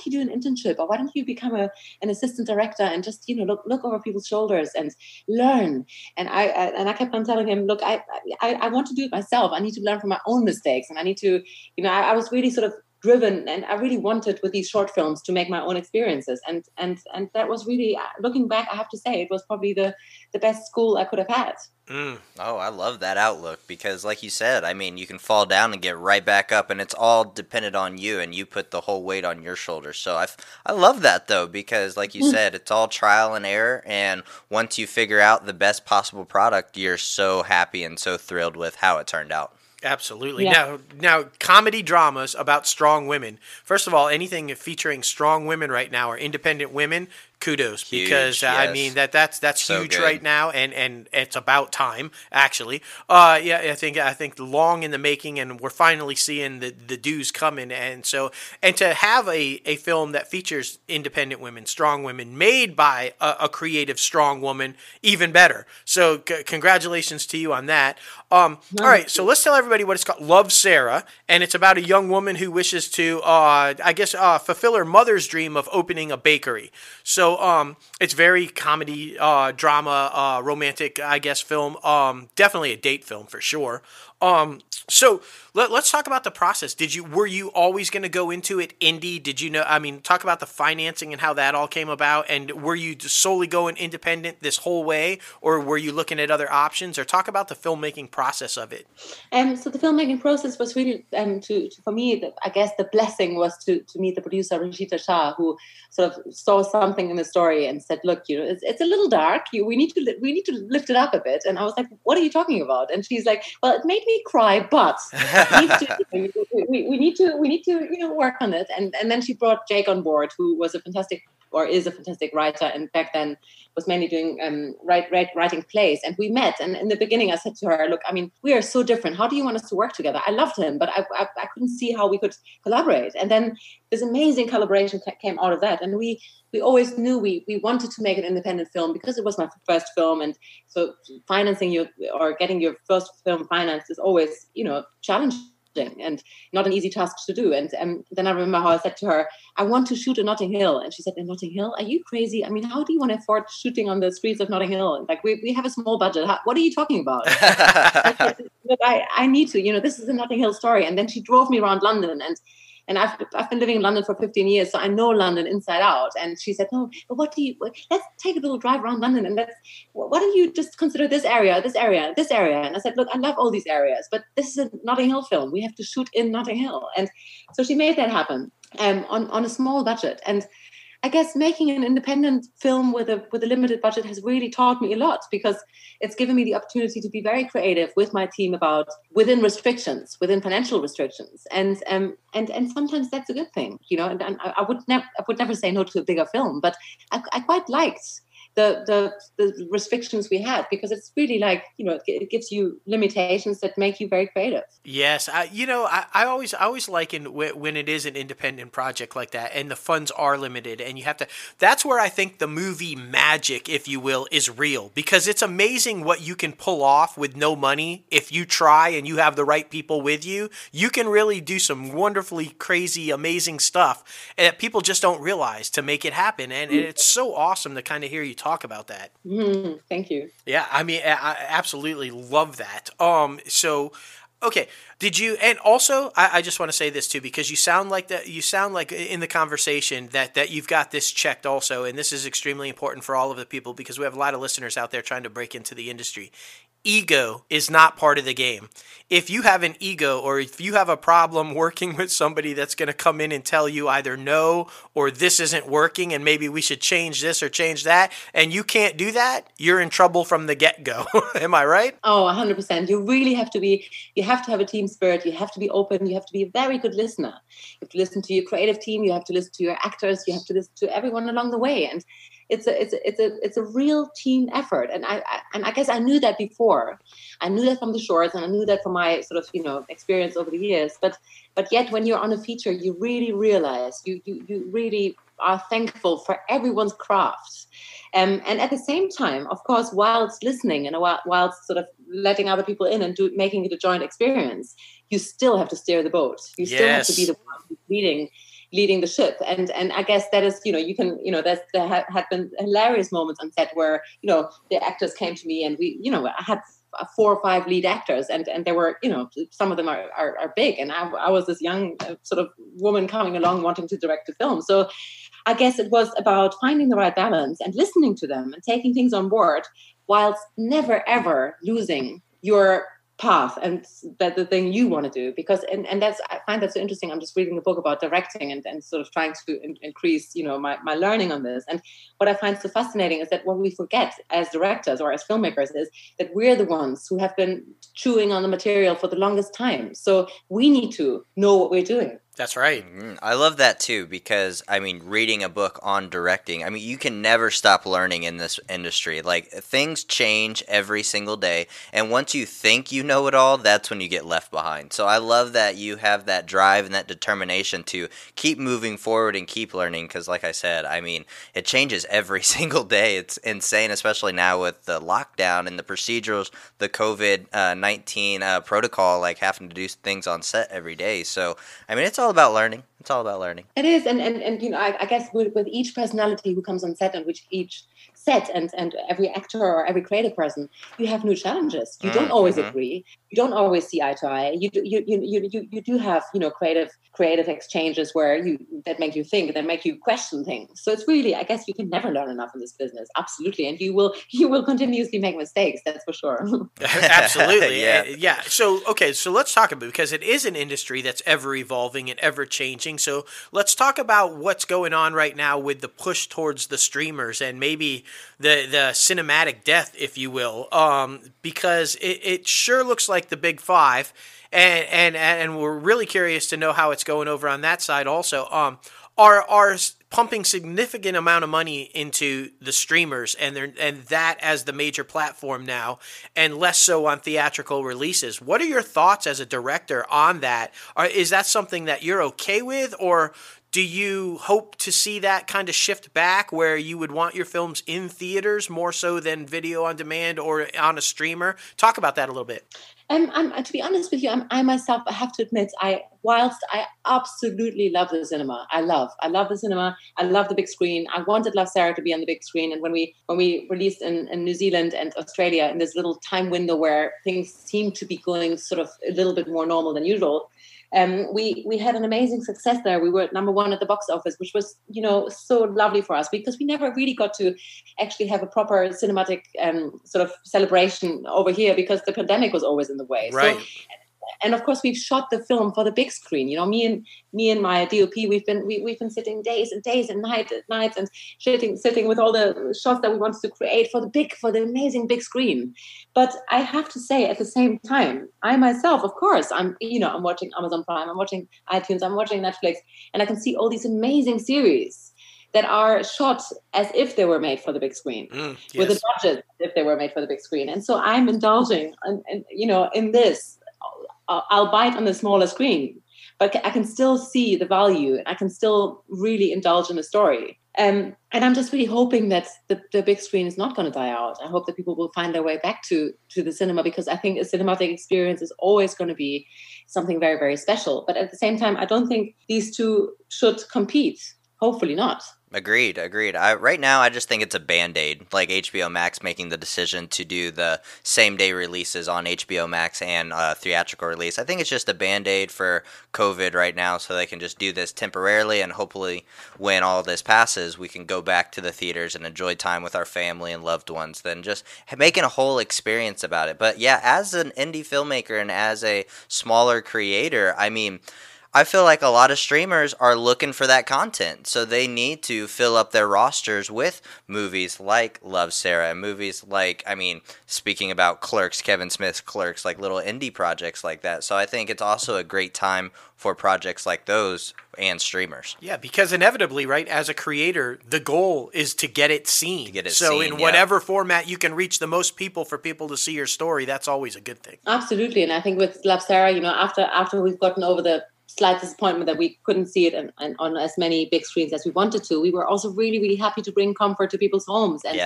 do an internship, or why don't you become an assistant director and just, you know, look over people's shoulders and learn And I kept on telling him, look, I want to do it myself. I need to learn from my own mistakes. And I need to, you know, I was really sort of driven, and I really wanted with these short films to make my own experiences. And that was really, looking back, I have to say, it was probably the best school I could have had. Mm. Oh, I love that outlook, because like you said, I mean, you can fall down and get right back up, and it's all dependent on you, and you put the whole weight on your shoulders. So I love that, though, because like you said, it's all trial and error, and once you figure out the best possible product, you're so happy and so thrilled with how it turned out. Absolutely. Yeah. Now, comedy dramas about strong women. First of all, anything featuring strong women right now or independent women, kudos. Huge, because, yes. I mean, that's so huge good. Right now, and it's about time, actually. Yeah, I think long in the making, and we're finally seeing the dues coming. And so, and to have a film that features independent women, strong women, made by a creative, strong woman, even better. So congratulations to you on that. All right, so let's tell everybody what it's called. Love, Sarah, and it's about a young woman who wishes to, fulfill her mother's dream of opening a bakery. So it's very comedy, drama, romantic, I guess, film. Definitely a date film for sure. So let's talk about the process. Were you always going to go into it indie? Did you know? I mean, talk about the financing and how that all came about. And were you just solely going independent this whole way, or were you looking at other options? Or talk about the filmmaking process of it. So the filmmaking process was really, for me, I guess the blessing was to meet the producer Rishita Shah, who sort of saw something in the story and said, "Look, you know, it's a little dark. We need to lift it up a bit." And I was like, "What are you talking about?" And she's like, "Well, it made me cry, but we need to you know, work on it." And then she brought Jake on board, who was is a fantastic writer, and back then was mainly doing writing plays. And we met, and in the beginning I said to her, "Look, I mean, we are so different. How do you want us to work together?" I loved him, but I couldn't see how we could collaborate. And then this amazing collaboration came out of that, and we always knew we wanted to make an independent film because it was my first film, and so financing getting your first film financed is always, you know, challenging and not an easy task to do. And then I remember how I said to her, "I want to shoot in Notting Hill." And she said, "In Notting Hill? Are you crazy? I mean, how do you want to afford shooting on the streets of Notting Hill? And like, we have a small budget. What are you talking about?" I need to, you know, this is a Notting Hill story. And then she drove me around London, and I've been living in London for 15 years, so I know London inside out. And she said, "No, but let's take a little drive around London, and why don't you just consider this area, this area, this area?" And I said, "Look, I love all these areas, but this is a Notting Hill film. We have to shoot in Notting Hill." And so she made that happen on a small budget. And I guess making an independent film with a limited budget has really taught me a lot, because it's given me the opportunity to be very creative with my team within financial restrictions, and sometimes that's a good thing, you know. And I would never say no to a bigger film, but I quite liked the restrictions we had, because it's really like, you know, it gives you limitations that make you very creative. Yes. I always liken when it is an independent project like that, and the funds are limited, and you have to, that's where I think the movie magic, if you will, is real, because it's amazing what you can pull off with no money. If you try and you have the right people with you, you can really do some wonderfully crazy, amazing stuff that people just don't realize to make it happen. And it's so awesome to kind of hear you talk about that. Mm, thank you. Yeah, I mean, I absolutely love that. So, okay, did you? And also, I just want to say this too, because you sound like that. You sound like in the conversation that you've got this checked also, and this is extremely important for all of the people, because we have a lot of listeners out there trying to break into the industry. Ego is not part of the game. If you have an ego, or if you have a problem working with somebody that's going to come in and tell you either no, or this isn't working and maybe we should change this or change that, and you can't do that, you're in trouble from the get-go. Am I right? Oh, 100%. You really have to be, you have to have a team spirit. You have to be open. You have to be a very good listener. You have to listen to your creative team. You have to listen to your actors. You have to listen to everyone along the way. And it's a real team effort, and I guess I knew that before. I knew that from the shorts, and I knew that from my sort of, you know, experience over the years. But yet, when you're on a feature, you really realize you really are thankful for everyone's craft, and at the same time, of course, whilst listening and whilst sort of letting other people in and making it a joint experience, you still have to steer the boat. You still have to be the one leading. leading the ship. And I guess that is, you can, there had been hilarious moments on set where, the actors came to me and we, I had 4 or 5 lead actors and there were, some of them are big. And I was this young sort of woman coming along wanting to direct a film. So I guess it was about finding the right balance and listening to them and taking things on board whilst never, ever losing your path and that the thing you want to do, because and that's, I find that so interesting. I'm just reading a book about directing and sort of trying to increase my learning on this, and what I find so fascinating is that what we forget as directors or as filmmakers is that we're the ones who have been chewing on the material for the longest time, so we need to know what we're doing. That's right. Mm-hmm. I love that too, because reading a book on directing, you can never stop learning in this industry. Like, things change every single day, and once you think you know it all, that's when you get left behind. So I love that you have that drive and that determination to keep moving forward and keep learning, because like I said, it changes every single day. It's insane, especially now with the lockdown and the procedurals, the COVID-19 protocol, like having to do things on set every day. So, it's all about learning. It's all about learning. It is, and I guess with each personality who comes on set, and which each set and every actor or every creative person, you have new challenges. You don't always agree. You don't always see eye to eye. You do have creative exchanges where that make you think, that make you question things. So it's really, I guess, you can never learn enough in this business. Absolutely, and you will continuously make mistakes. That's for sure. Absolutely, yeah. So so let's talk about, because it is an industry that's ever evolving and ever changing. So let's talk about what's going on right now with the push towards the streamers and maybe the cinematic death, if you will, because it sure looks like the big five, and we're really curious to know how it's going over on that side also. Are pumping significant amount of money into the streamers and that as the major platform now, and less so on theatrical releases. What are your thoughts as a director on that? Is that something that you're okay with, or do you hope to see that kind of shift back where you would want your films in theaters more so than video on demand or on a streamer? Talk about that a little bit. To be honest with you, I myself, I have to admit, whilst I absolutely love the cinema, I love the cinema, I love the big screen. I wanted Love, Sarah to be on the big screen, and when we released in New Zealand and Australia in this little time window where things seemed to be going sort of a little bit more normal than usual, we had an amazing success there. We were #1 at the box office, which was, so lovely for us, because we never really got to actually have a proper cinematic sort of celebration over here, because the pandemic was always in the way. Right. So, and of course, we've shot the film for the big screen. Me and my DOP, we've been sitting days and days and nights and sitting with all the shots that we wanted to create for the amazing big screen. But I have to say, at the same time, I myself, of course, I'm watching Amazon Prime, I'm watching iTunes, I'm watching Netflix, and I can see all these amazing series that are shot as if they were made for the big screen, with a budget if they were made for the big screen. And so I'm indulging, in this. I'll bite on the smaller screen, but I can still see the value, and I can still really indulge in the story. And I'm just really hoping that the big screen is not going to die out. I hope that people will find their way back to the cinema, because I think a cinematic experience is always going to be something very, very special. But at the same time, I don't think these two should compete. Hopefully not. Agreed. Right now, I just think it's a Band-Aid, like HBO Max making the decision to do the same-day releases on HBO Max and theatrical release. I think it's just a Band-Aid for COVID right now, so they can just do this temporarily, and hopefully when all this passes, we can go back to the theaters and enjoy time with our family and loved ones, then just making a whole experience about it. But yeah, as an indie filmmaker and as a smaller creator, I feel like a lot of streamers are looking for that content, so they need to fill up their rosters with movies like Love, Sarah, and movies like, speaking about Clerks, Kevin Smith's Clerks, like little indie projects like that. So I think it's also a great time for projects like those and streamers. Yeah, because inevitably, right, as a creator, the goal is to get it seen. So in whatever format you can reach the most people for people to see your story, that's always a good thing. Absolutely, and I think with Love, Sarah, after we've gotten over the slight disappointment that we couldn't see it and on as many big screens as we wanted to, we were also really, really happy to bring comfort to people's homes and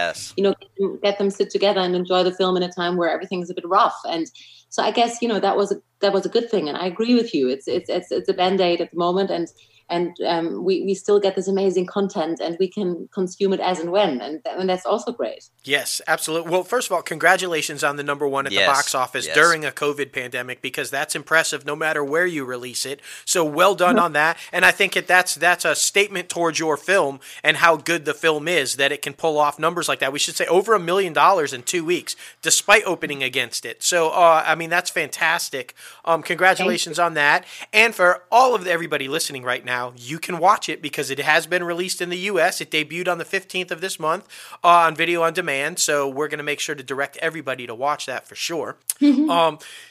get them sit together and enjoy the film in a time where everything's a bit rough. And so I guess that was a good thing. And I agree with you. It's a Band-Aid at the moment, and and we still get this amazing content, and we can consume it as and when, and that's also great. Yes, absolutely. Well, first of all, congratulations on the number one at the box office during a COVID pandemic, because that's impressive no matter where you release it. So well done on that. And I think that's a statement towards your film and how good the film is, that it can pull off numbers like that. We should say over $1 million in 2 weeks, despite opening against it. So, I mean, that's fantastic. Congratulations on that. And for all of everybody listening right now, you can watch it because it has been released in the U.S. It debuted on the 15th of this month on video on demand. So we're going to make sure to direct everybody to watch that for sure.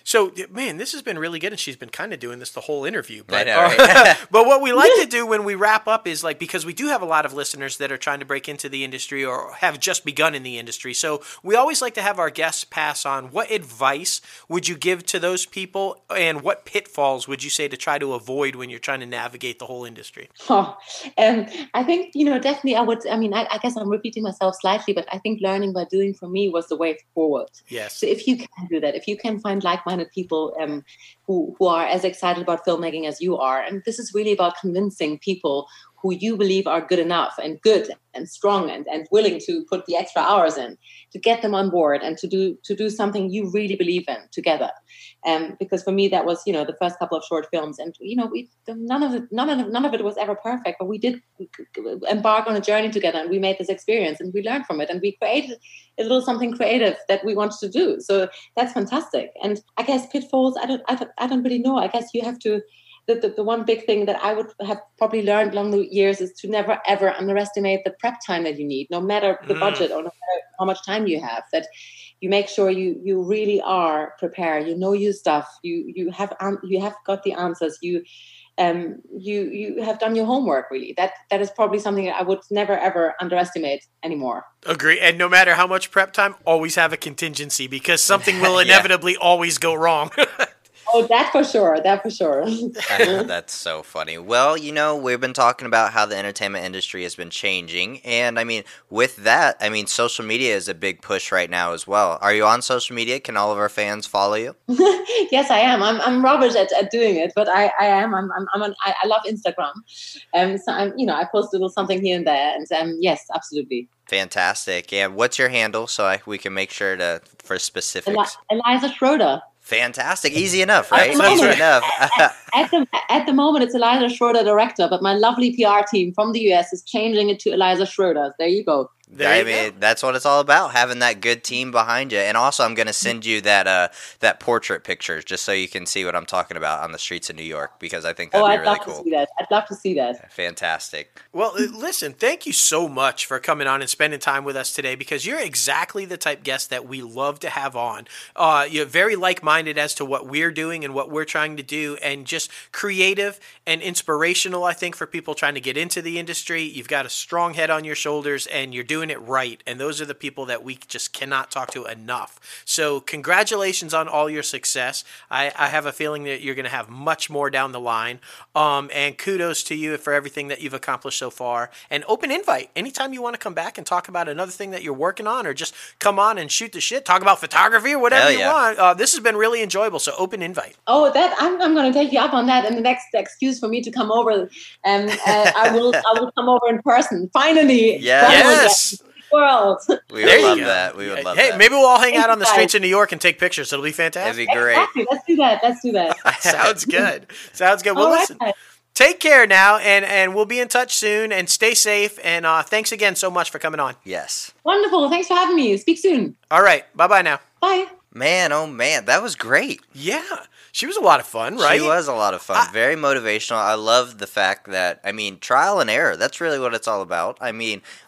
So, man, this has been really good. And she's been kind of doing this the whole interview. But, I know, right? But what we like to do when we wrap up is, like, because we do have a lot of listeners that are trying to break into the industry or have just begun in the industry. So we always like to have our guests pass on, what advice would you give to those people, and what pitfalls would you say to try to avoid when you're trying to navigate the whole industry? I think, definitely I guess I'm repeating myself slightly, but I think learning by doing for me was the way forward. Yes. So if you can do that, if you can find like-minded people who are as excited about filmmaking as you are, and this is really about convincing people who you believe are good enough and good and strong and willing to put the extra hours in, to get them on board and to do something you really believe in together. Because for me, that was, the first couple of short films, and, we none of it was ever perfect, but we did embark on a journey together, and we made this experience, and we learned from it, and we created a little something creative that we wanted to do. So that's fantastic. And I guess pitfalls, I don't really know. I guess you have to. The one big thing that I would have probably learned along the years is to never, ever underestimate the prep time that you need, no matter the budget or no matter how much time you have, that you make sure you really are prepared, your stuff, you have got the answers, you have done your homework, really. That is probably something that I would never, ever underestimate anymore. Agree. And no matter how much prep time, always have a contingency, because something will inevitably always go wrong. Oh, that for sure. That's so funny. Well, we've been talking about how the entertainment industry has been changing. And, with that, social media is a big push right now as well. Are you on social media? Can all of our fans follow you? Yes, I am. I'm rubbish at doing it, but I am. I love Instagram. So I post a little something here and there. And yes, absolutely. Fantastic. Yeah. What's your handle so we can make sure for specifics? Eliza Schroeder. Fantastic. Easy enough, right? At the moment, it's Eliza Schroeder director, but my lovely PR team from the U.S. is changing it to Eliza Schroeder. There you go. That's what it's all about, having that good team behind you. And also, I'm going to send you that portrait picture just so you can see what I'm talking about on the streets of New York, because I think that'd be really cool. I'd love to see that. Fantastic. Well, listen, thank you so much for coming on and spending time with us today, because you're exactly the type guest that we love to have on. You're very like-minded as to what we're doing and what we're trying to do, and just creative and inspirational, I think, for people trying to get into the industry. You've got a strong head on your shoulders, and you're doing it right, and those are the people that we just cannot talk to enough. So congratulations on all your success. I have a feeling that you're going to have much more down the line, and kudos to you for everything that you've accomplished so far. And open invite anytime you want to come back and talk about another thing that you're working on, or just come on and shoot the shit, talk about photography or whatever you want. This has been really enjoyable, so open invite. I'm going to take you up on that, and the next excuse for me to come over, and I will come over in person finally. Yes. World. We would love that. We would love that. Hey, maybe we'll all hang out on the streets of New York and take pictures. It'll be fantastic. It'd be great. Exactly. Let's do that. Sounds good. Well, listen. Take care now, and we'll be in touch soon, and stay safe, and thanks again so much for coming on. Yes. Wonderful. Thanks for having me. Speak soon. All right. Bye-bye now. Bye. Man, oh man, that was great. Yeah. She was a lot of fun, right? She was a lot of fun. Very motivational. I love the fact that, trial and error, that's really what it's all about.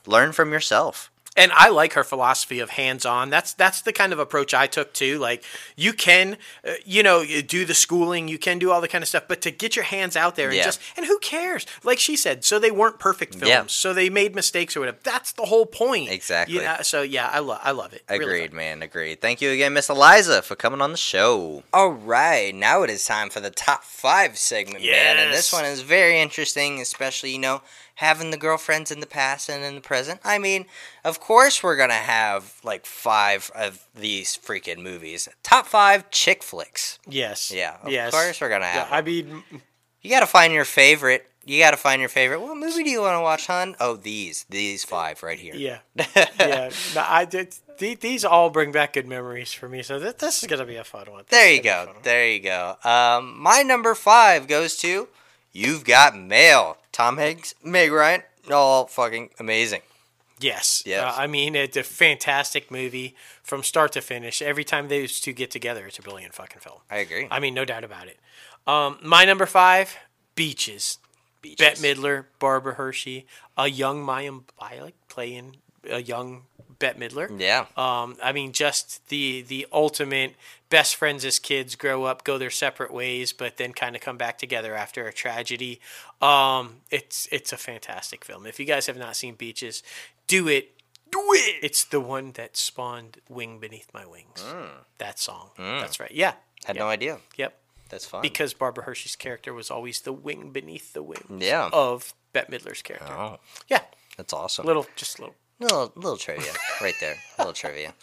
Learn from yourself. And I like her philosophy of hands-on. That's the kind of approach I took too. Like, you can, you do the schooling, you can do all the kind of stuff, but to get your hands out there and and who cares? Like she said, so they weren't perfect films, so they made mistakes or whatever. That's the whole point. Exactly. So I love it. Agreed, really, man. Agreed. Thank you again, Miss Eliza, for coming on the show. All right, now it is time for the top 5 segment, man. And this one is very interesting, especially having the girlfriends in the past and in the present. Of course we're going to have, 5 of these freaking movies. Top 5 chick flicks. Yes. Yeah, of course we're going to have them. You got to find your favorite You got to find your favorite. What movie do you want to watch, hon? Oh, these five right here. Yeah. Yeah. No, I did. These all bring back good memories for me, so this is going to be a fun one. There you go. My number 5 goes to You've Got Mail. Tom Hanks, Meg Ryan, all fucking amazing. Yes. I mean, it's a fantastic movie from start to finish. Every time those two get together, it's a brilliant fucking film. I agree. I mean, no doubt about it. My number 5, Beaches. Bette Midler, Barbara Hershey, a young Maya Bialik playing a young Bette Midler. Yeah. I mean, just the ultimate best friends as kids grow up, go their separate ways, but then kind of come back together after a tragedy. It's a fantastic film. If you guys have not seen Beaches, do it. Do it. It's the one that spawned Wing Beneath My Wings. Mm. That song. Mm. That's right. Yeah. Had no idea. Yep. That's fun. Because Barbara Hershey's character was always the wing beneath the wings of Bette Midler's character. Oh. Yeah. That's awesome. Little trivia right there.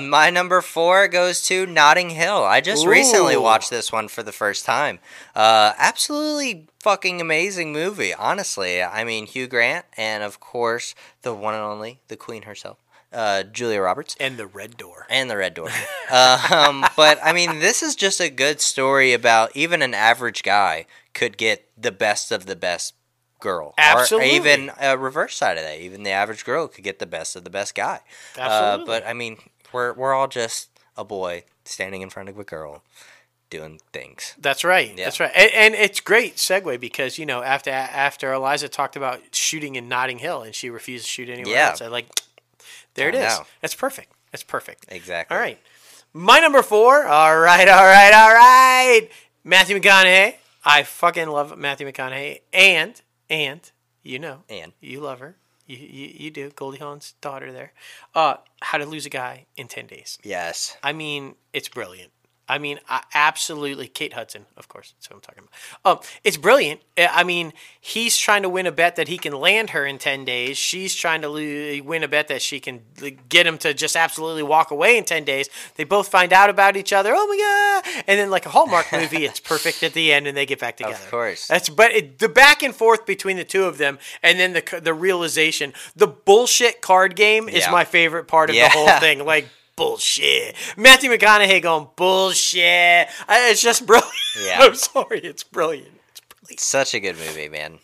My number 4 goes to Notting Hill. I just recently watched this one for the first time. Absolutely fucking amazing movie, honestly. I mean, Hugh Grant and, of course, the one and only, the queen herself. Julia Roberts. And the Red Door. But, I mean, this is just a good story about even an average guy could get the best of the best girl. Absolutely. Or even a reverse side of that. Even the average girl could get the best of the best guy. Absolutely. But, I mean, we're all just a boy standing in front of a girl doing things. That's right. Yeah. That's right. And it's great segue because, you know, after Eliza talked about shooting in Notting Hill and she refused to shoot anywhere else, I like... There it is. That's perfect. Exactly. All right. My number 4. All right. Matthew McConaughey. I fucking love Matthew McConaughey. And you know. And. You love her. You do. Goldie Hawn's daughter there. How to Lose a Guy in 10 Days. Yes. I mean, it's brilliant. I mean, absolutely. Kate Hudson, of course. That's what I'm talking about. It's brilliant. I mean, he's trying to win a bet that he can land her in 10 days. She's trying to win a bet that she can get him to just absolutely walk away in 10 days. They both find out about each other. Oh, my God. And then like a Hallmark movie, it's perfect at the end and they get back together. Of course. But the back and forth between the two of them and then the realization. The bullshit card game is my favorite part of the whole thing. Like, bullshit. Matthew McConaughey going, bullshit. It's just brilliant. Yeah. I'm sorry. It's brilliant. Such a good movie, man.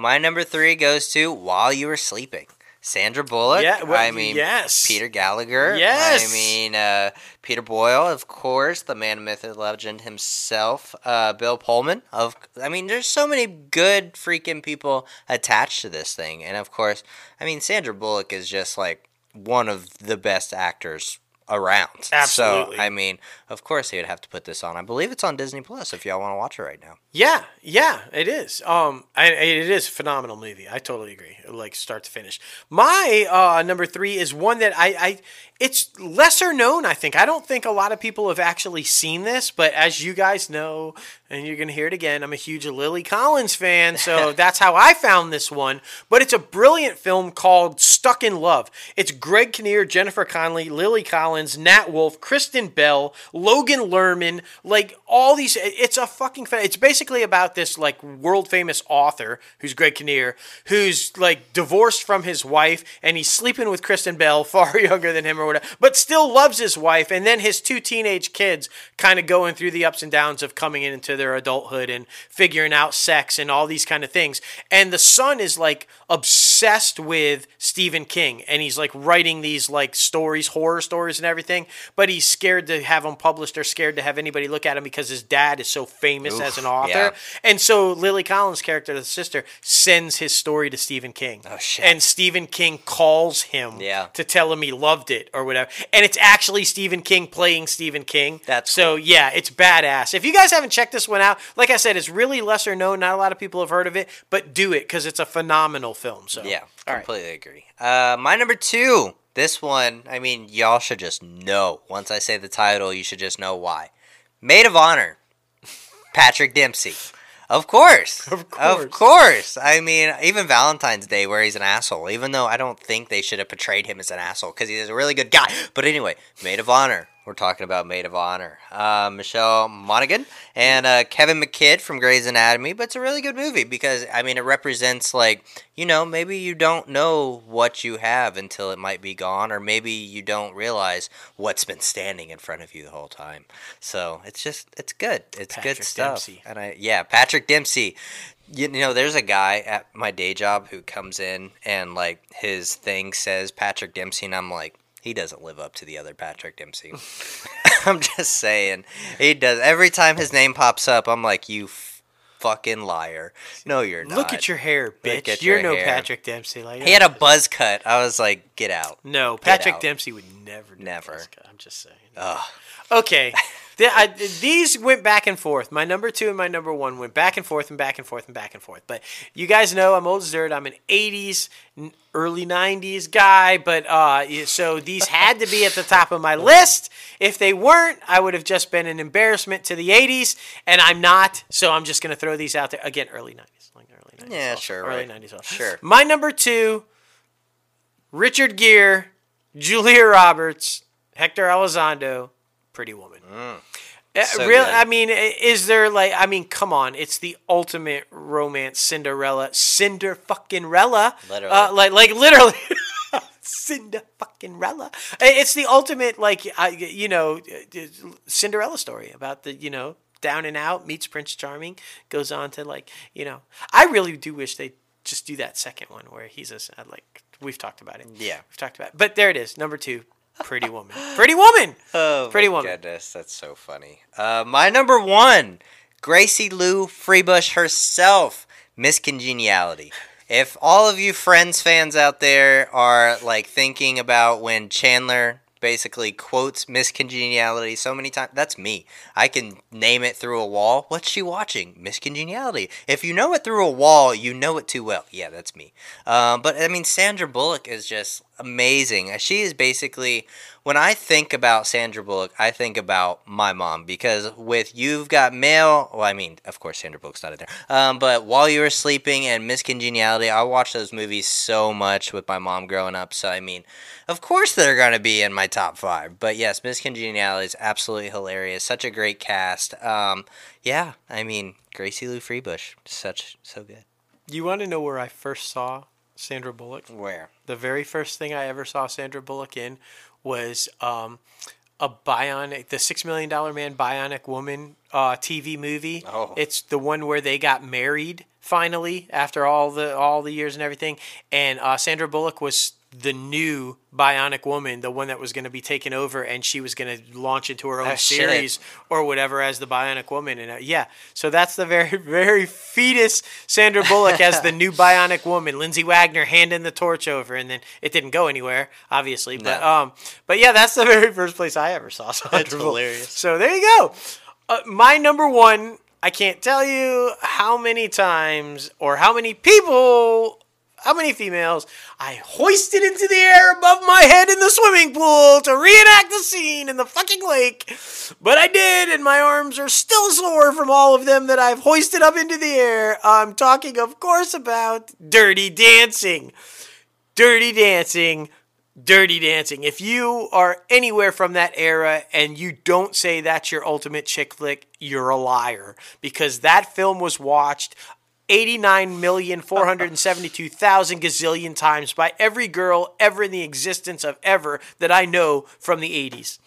My number 3 goes to While You Were Sleeping. Sandra Bullock. Yeah, well, I mean, yes. Peter Gallagher. Yes. I mean, Peter Boyle, of course, the man, myth, and legend himself. Bill Pullman. There's so many good freaking people attached to this thing. And, of course, I mean, Sandra Bullock is just like, one of the best actors around. Absolutely. So, I mean, of course they would have to put this on. I believe it's on Disney Plus if y'all want to watch it right now. Yeah, it is. It is a phenomenal movie. I totally agree. Like start to finish. My number 3 is one that it's lesser known, I think. I don't think a lot of people have actually seen this, but as you guys know, and you're going to hear it again, I'm a huge Lily Collins fan, so that's how I found this one. But it's a brilliant film called Stuck in Love. It's Greg Kinnear, Jennifer Connelly, Lily Collins, Nat Wolff, Kristen Bell, Logan Lerman, like all these. It's a fucking fan. It's basically about this like world famous author who's Greg Kinnear, who's like divorced from his wife and he's sleeping with Kristen Bell, far younger than him or whatever, but still loves his wife. And then his 2 teenage kids kind of going through the ups and downs of coming into their adulthood and figuring out sex and all these kind of things. And the son is like obsessed with Stephen King and he's like writing these like stories, horror stories and everything, but he's scared to have them published or scared to have anybody look at him because his dad is so famous as an author. Yeah. And so Lily Collins' character, the sister, sends his story to Stephen King. Oh shit. And Stephen King calls him to tell him he loved it or whatever. And it's actually Stephen King playing Stephen King. So it's badass. If you guys haven't checked this one out, like I said, it's really lesser known. Not a lot of people have heard of it, but do it because it's a phenomenal film. So yeah, completely agree. My number 2, this one, I mean, y'all should just know. Once I say the title, you should just know why. Maid of Honor. Patrick Dempsey. Of course. I mean, even Valentine's Day where he's an asshole, even though I don't think they should have portrayed him as an asshole because he's a really good guy. But anyway, Maid of Honor. We're talking about Maid of Honor. Michelle Monaghan and Kevin McKidd from Grey's Anatomy. But it's a really good movie because, I mean, it represents, like, you know, maybe you don't know what you have until it might be gone. Or maybe you don't realize what's been standing in front of you the whole time. So it's just, it's good. It's Patrick good stuff. Dempsey. And yeah, Patrick Dempsey. You know, there's a guy at my day job who comes in and, like, his thing says Patrick Dempsey. And I'm like, he doesn't live up to the other Patrick Dempsey. I'm just saying. He does. Every time his name pops up, I'm like, you fucking liar. No, you're not. Look at your hair, bitch. You're no hair. Patrick Dempsey. Like, he had a buzz cut. I was like, get out. No, Patrick out. Dempsey would never do a buzz cut. I'm just saying. Ugh. Okay. These went back and forth. My number two and my number one went back and forth and back and forth and back and forth. But you guys know I'm old as dirt. I'm an 80s, early 90s guy. But so these had to be at the top of my list. If they weren't, I would have just been an embarrassment to the 80s. And I'm not. So I'm just going to throw these out there. Again, early 90s. Like early 90s. Yeah, also. Sure. Early right. 90s. Also. Sure. My number two, Richard Gere, Julia Roberts, Hector Elizondo, Pretty Woman. So real, I mean, is there like? I mean, come on! It's the ultimate romance, Cinderella, Cinder fucking Rella, literally, like literally, Cinder fucking Rella. It's the ultimate, like, you know, Cinderella story about the, you know, down and out meets Prince Charming, goes on to, like, you know. I really do wish they just do that second one where he's a, like, we've talked about it. Yeah, we've talked about it. But there it is, number two. Pretty Woman. Pretty Woman. Oh, Pretty Woman. Goodness, that's so funny. My number one, Gracie Lou Freebush herself, Miss Congeniality. If all of you Friends fans out there are, like, thinking about when Chandler basically quotes Miss Congeniality so many times, that's me. I can name it through a wall. What's she watching? Miss Congeniality. If you know it through a wall, you know it too well. Yeah, that's me. But I mean, Sandra Bullock is just amazing. She is basically, when I think about Sandra Bullock, I think about my mom, because with You've Got Mail, well, I mean, of course, Sandra Bullock's not in there, but While You Were Sleeping and Miss Congeniality, I watched those movies so much with my mom growing up, so I mean, of course they're going to be in my top five, but yes, Miss Congeniality is absolutely hilarious, such a great cast, yeah, I mean, Gracie Lou Freebush, so good. You want to know where I first saw Sandra Bullock? Where? The very first thing I ever saw Sandra Bullock in was a bionic, the $6 Million Man Bionic Woman TV movie. Oh. It's the one where they got married finally after all the years and everything. And Sandra Bullock was the new Bionic Woman, the one that was going to be taken over, and she was going to launch into her own series or whatever as the Bionic Woman. And yeah, so that's the very, very fetus Sandra Bullock as the new Bionic Woman. Lindsay Wagner handing the torch over, and then it didn't go anywhere, obviously. No. But yeah, that's the very first place I ever saw Sandra Bullock. That's hilarious. So there you go. My number one, I can't tell you how many times or how many people, how many females I hoisted into the air above my head in the swimming pool to reenact the scene in the fucking lake. But I did, and my arms are still sore from all of them that I've hoisted up into the air. I'm talking, of course, about Dirty Dancing. Dirty Dancing. Dirty Dancing. If you are anywhere from that era and you don't say that's your ultimate chick flick, you're a liar. Because that film was watched 89,472,000 gazillion times by every girl ever in the existence of ever that I know from the 80s.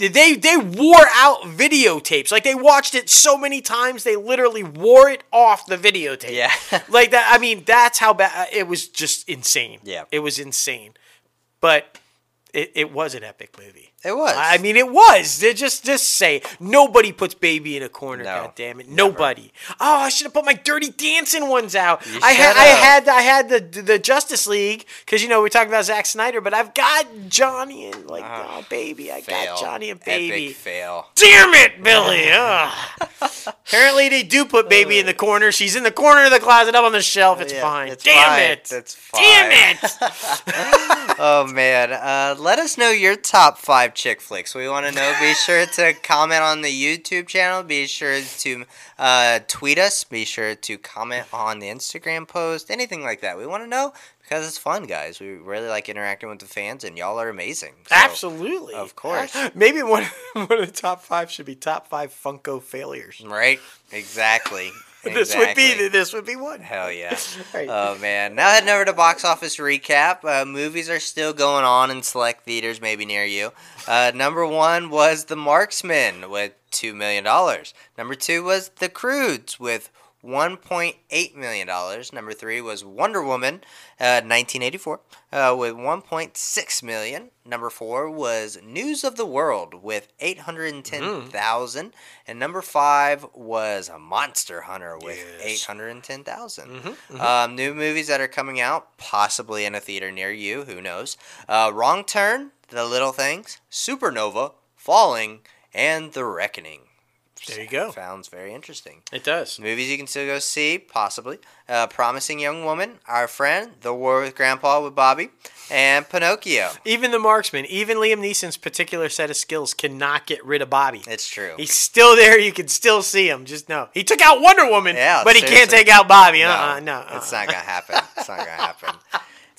They wore out videotapes. Like, they watched it so many times, they literally wore it off the videotape. Yeah. Like, that. I mean, that's how bad. It was just insane. Yeah. It was insane. But it was an epic movie. It was. I mean, it was. They just say, nobody puts Baby in a corner, goddammit. Nobody. Oh, I should have put my Dirty Dancing ones out. I had the Justice League, because, you know, we're talking about Zack Snyder, but I've got Johnny and, like, Baby. I got Johnny and Baby. Epic fail. Damn it, Billy. Apparently they do put Baby in the corner. She's in the corner of the closet, up on the shelf. It's fine. Damn it. It's fine. Damn it. Oh, man. let us know your top 5 chick flicks. We want to know. Be sure to comment on the YouTube channel. Be sure to tweet us. Be sure to comment on the Instagram post. Anything like that. We want to know because it's fun, guys. We really like interacting with the fans, and y'all are amazing. So, absolutely. Of course. Maybe one of the top 5 should be top 5 Funko failures. Right? Exactly. Exactly. This would be one. Hell yeah. Right. Oh, man. Now heading over to box office recap. Movies are still going on in select theaters, maybe near you. Number 1 was The Marksman with $2 million. Number 2 was The Croods with $1.8 million. Number 3 was Wonder Woman 1984 with $1.6 million. Number 4 was News of the World with $810,000. And number 5 was Monster Hunter with $810,000. Mm-hmm. New movies that are coming out, possibly in a theater near you, who knows. Wrong Turn, The Little Things, Supernova, Falling, and The Reckoning. There you go. Sounds very interesting. It does. Movies you can still go see, possibly. Promising Young Woman, Our Friend, The War with Grandpa with Bobby, and Pinocchio. Even The Marksman, even Liam Neeson's particular set of skills cannot get rid of Bobby. It's true. He's still there. You can still see him. Just no. He took out Wonder Woman, but seriously, he can't take out Bobby. No. It's not going to happen. It's not going to happen.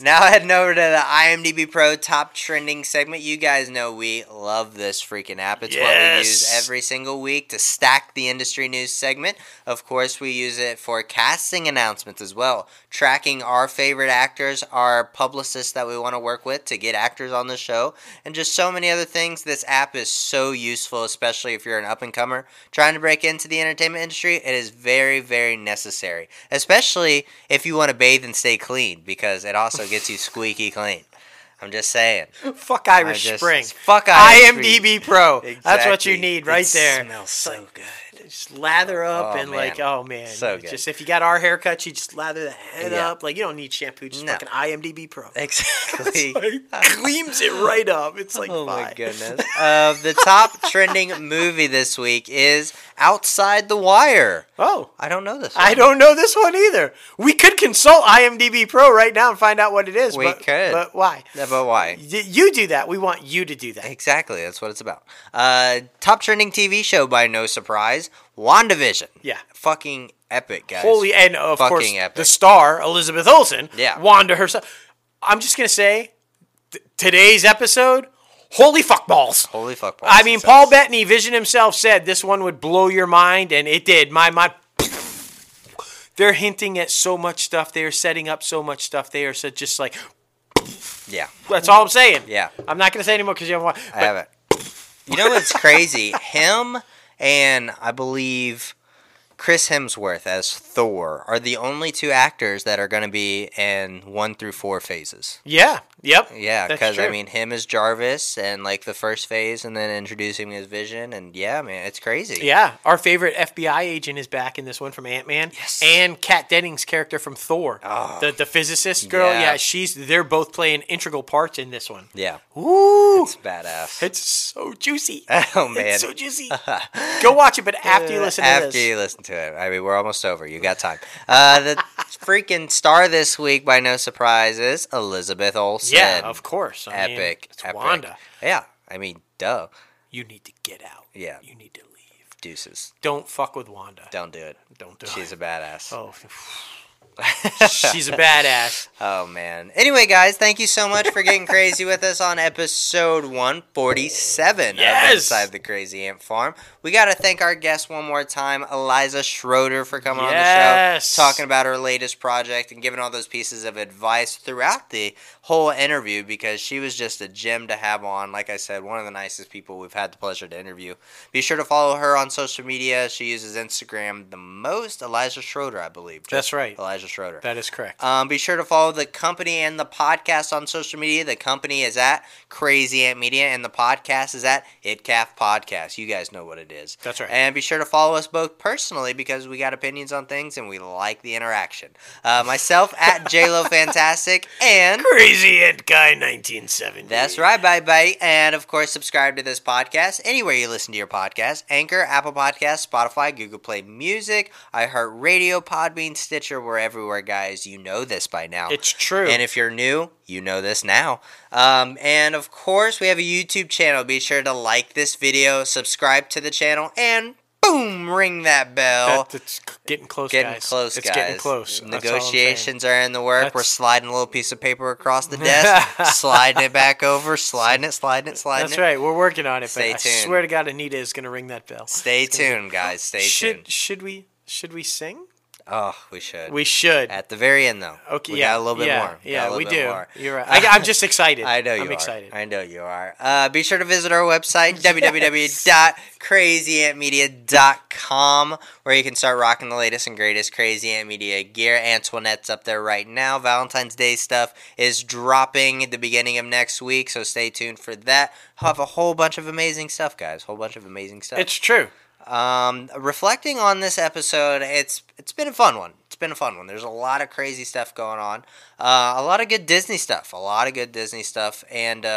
Now heading over to the IMDb Pro Top Trending segment. You guys know we love this freaking app. It's what we use every single week to stack the industry news segment. Of course, we use it for casting announcements as well, tracking our favorite actors, our publicists that we want to work with to get actors on the show, and just so many other things. This app is so useful, especially if you're an up-and-comer trying to break into the entertainment industry. It is very, very necessary, especially if you want to bathe and stay clean, because it also gets you squeaky clean. I'm just saying. Fuck Irish Spring. Fuck Irish IMDb Spring. Pro. Exactly. That's what you need right there. It smells so good. Just lather up and so good. Just if you got our haircut, you just lather the head up. Like, you don't need shampoo. Just fucking IMDb Pro. Exactly. Gleams it right up. It's like, oh my goodness. The top trending movie this week is Outside the Wire. Oh. I don't know this one. I don't know this one either. We could consult IMDb Pro right now and find out what it is. We could. But why? But why? You do that. We want you to do that. Exactly. That's what it's about. Top trending TV show, by no surprise, WandaVision. Yeah. Fucking epic, guys. Holy, and of fucking course, epic. The star, Elizabeth Olsen. Yeah. Wanda herself. I'm just going to say, today's episode, holy fuck balls. Holy fuck balls. I mean, Paul Bettany, Vision himself, said this one would blow your mind, and it did. My mind. They're hinting at so much stuff. They are setting up so much stuff. They are just like... Yeah. That's all I'm saying. Yeah. I'm not going to say anymore because you haven't watched. I haven't. You know what's crazy? Him and I believe Chris Hemsworth as Thor are the only two actors that are going to be in 1 through 4 phases. Yeah. Yep. Yeah. Because, I mean, him as Jarvis and like the first phase and then introducing his Vision. And yeah, man, it's crazy. Yeah. Our favorite FBI agent is back in this one from Ant-Man. Yes. And Kat Dennings' character from Thor. Oh. The physicist girl. Yeah. They're both playing integral parts in this one. Yeah. Ooh. It's badass. It's so juicy. Oh, man. It's so juicy. Go watch it, but after you listen to this. After you listen to it. I mean, we're almost over. You got time. The freaking star this week, by no surprise, is Elizabeth Olsen. Yeah, of course. I mean, it's epic. Wanda. Yeah, I mean, duh. You need to get out. Yeah. You need to leave. Deuces. Don't fuck with Wanda. Don't do it. Don't do it. She's a badass. Oh, she's a badass. Oh, man. Anyway, guys, thank you so much for getting crazy with us on episode 147 of Inside the Crazy Ant Farm. We got to thank our guest one more time, Eliza Schroeder, for coming on the show, talking about her latest project and giving all those pieces of advice throughout the whole interview, because she was just a gem to have on. Like I said, one of the nicest people we've had the pleasure to interview. Be sure to follow her on social media. She uses Instagram the most, Eliza Schroeder, I believe. That's right. Eliza Schroeder. That is correct. Be sure to follow the company and the podcast on social media. The company is at Crazy Ant Media, and the podcast is at ItCaf Podcast. You guys know what it is. That's right. And be sure to follow us both personally, because we got opinions on things and we like the interaction. Myself at JLoFantastic and Crazy Ant Guy 1970. That's right, bye. And of course, subscribe to this podcast anywhere you listen to your podcast. Anchor, Apple Podcasts, Spotify, Google Play Music, iHeartRadio, Podbean, Stitcher, wherever everywhere, guys. You know this by now. It's true. And if you're new, you know this now. And of course, we have a YouTube channel. Be sure to like this video, subscribe to the channel, and boom, ring that bell. It's getting close, guys. It's getting close. Negotiations are in the work. We're sliding a little piece of paper across the desk, sliding it back over, sliding it. That's right. We're working on it. Stay tuned. I swear to God, Anita is going to ring that bell. Stay tuned, guys. Stay tuned. Should we sing? Oh, we should. We should. At the very end, though. Okay. We got a little bit more. Yeah, we do. You're right. I'm just excited. I know you are. I'm excited. I know you are. Be sure to visit our website, www.crazyantmedia.com, where you can start rocking the latest and greatest Crazy Ant Media gear. Antoinette's up there right now. Valentine's Day stuff is dropping at the beginning of next week, so stay tuned for that. I'll have a whole bunch of amazing stuff, guys. Whole bunch of amazing stuff. It's true. Reflecting on this episode, it's been a fun one. It's been a fun one. There's a lot of crazy stuff going on. A lot of good Disney stuff. And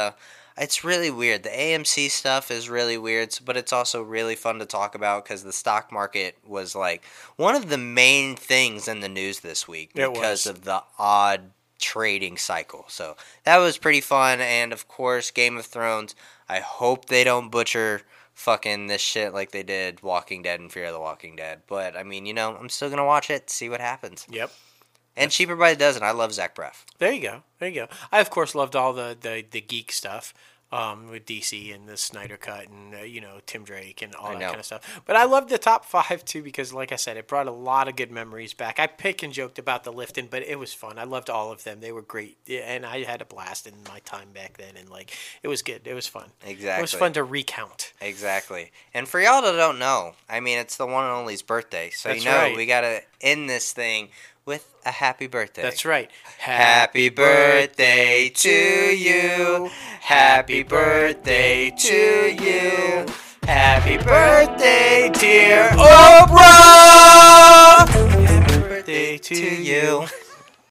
it's really weird. The AMC stuff is really weird, but it's also really fun to talk about because the stock market was like one of the main things in the news this week because of the odd trading cycle. So that was pretty fun. And of course, Game of Thrones. I hope they don't butcher fucking this shit like they did Walking Dead and Fear of the Walking Dead. But, I mean, you know, I'm still going to watch it, see what happens. Yep. And Cheaper by the Dozen. I love Zach Braff. There you go. There you go. I, of course, loved all the geek stuff with DC and the Snyder Cut and, you know, Tim Drake and all that kind of stuff. But I loved the top five, too, because, like I said, it brought a lot of good memories back. I picked and joked about the lifting, but it was fun. I loved all of them. They were great. And I had a blast in my time back then. And, like, it was good. It was fun. Exactly. It was fun to recount. Exactly. And for y'all that don't know, I mean, it's the one and only's birthday. So, that's right. We got to end this thing with a happy birthday. That's right. Happy birthday to you. Happy birthday to you. Happy birthday, dear Oprah. Happy birthday to you.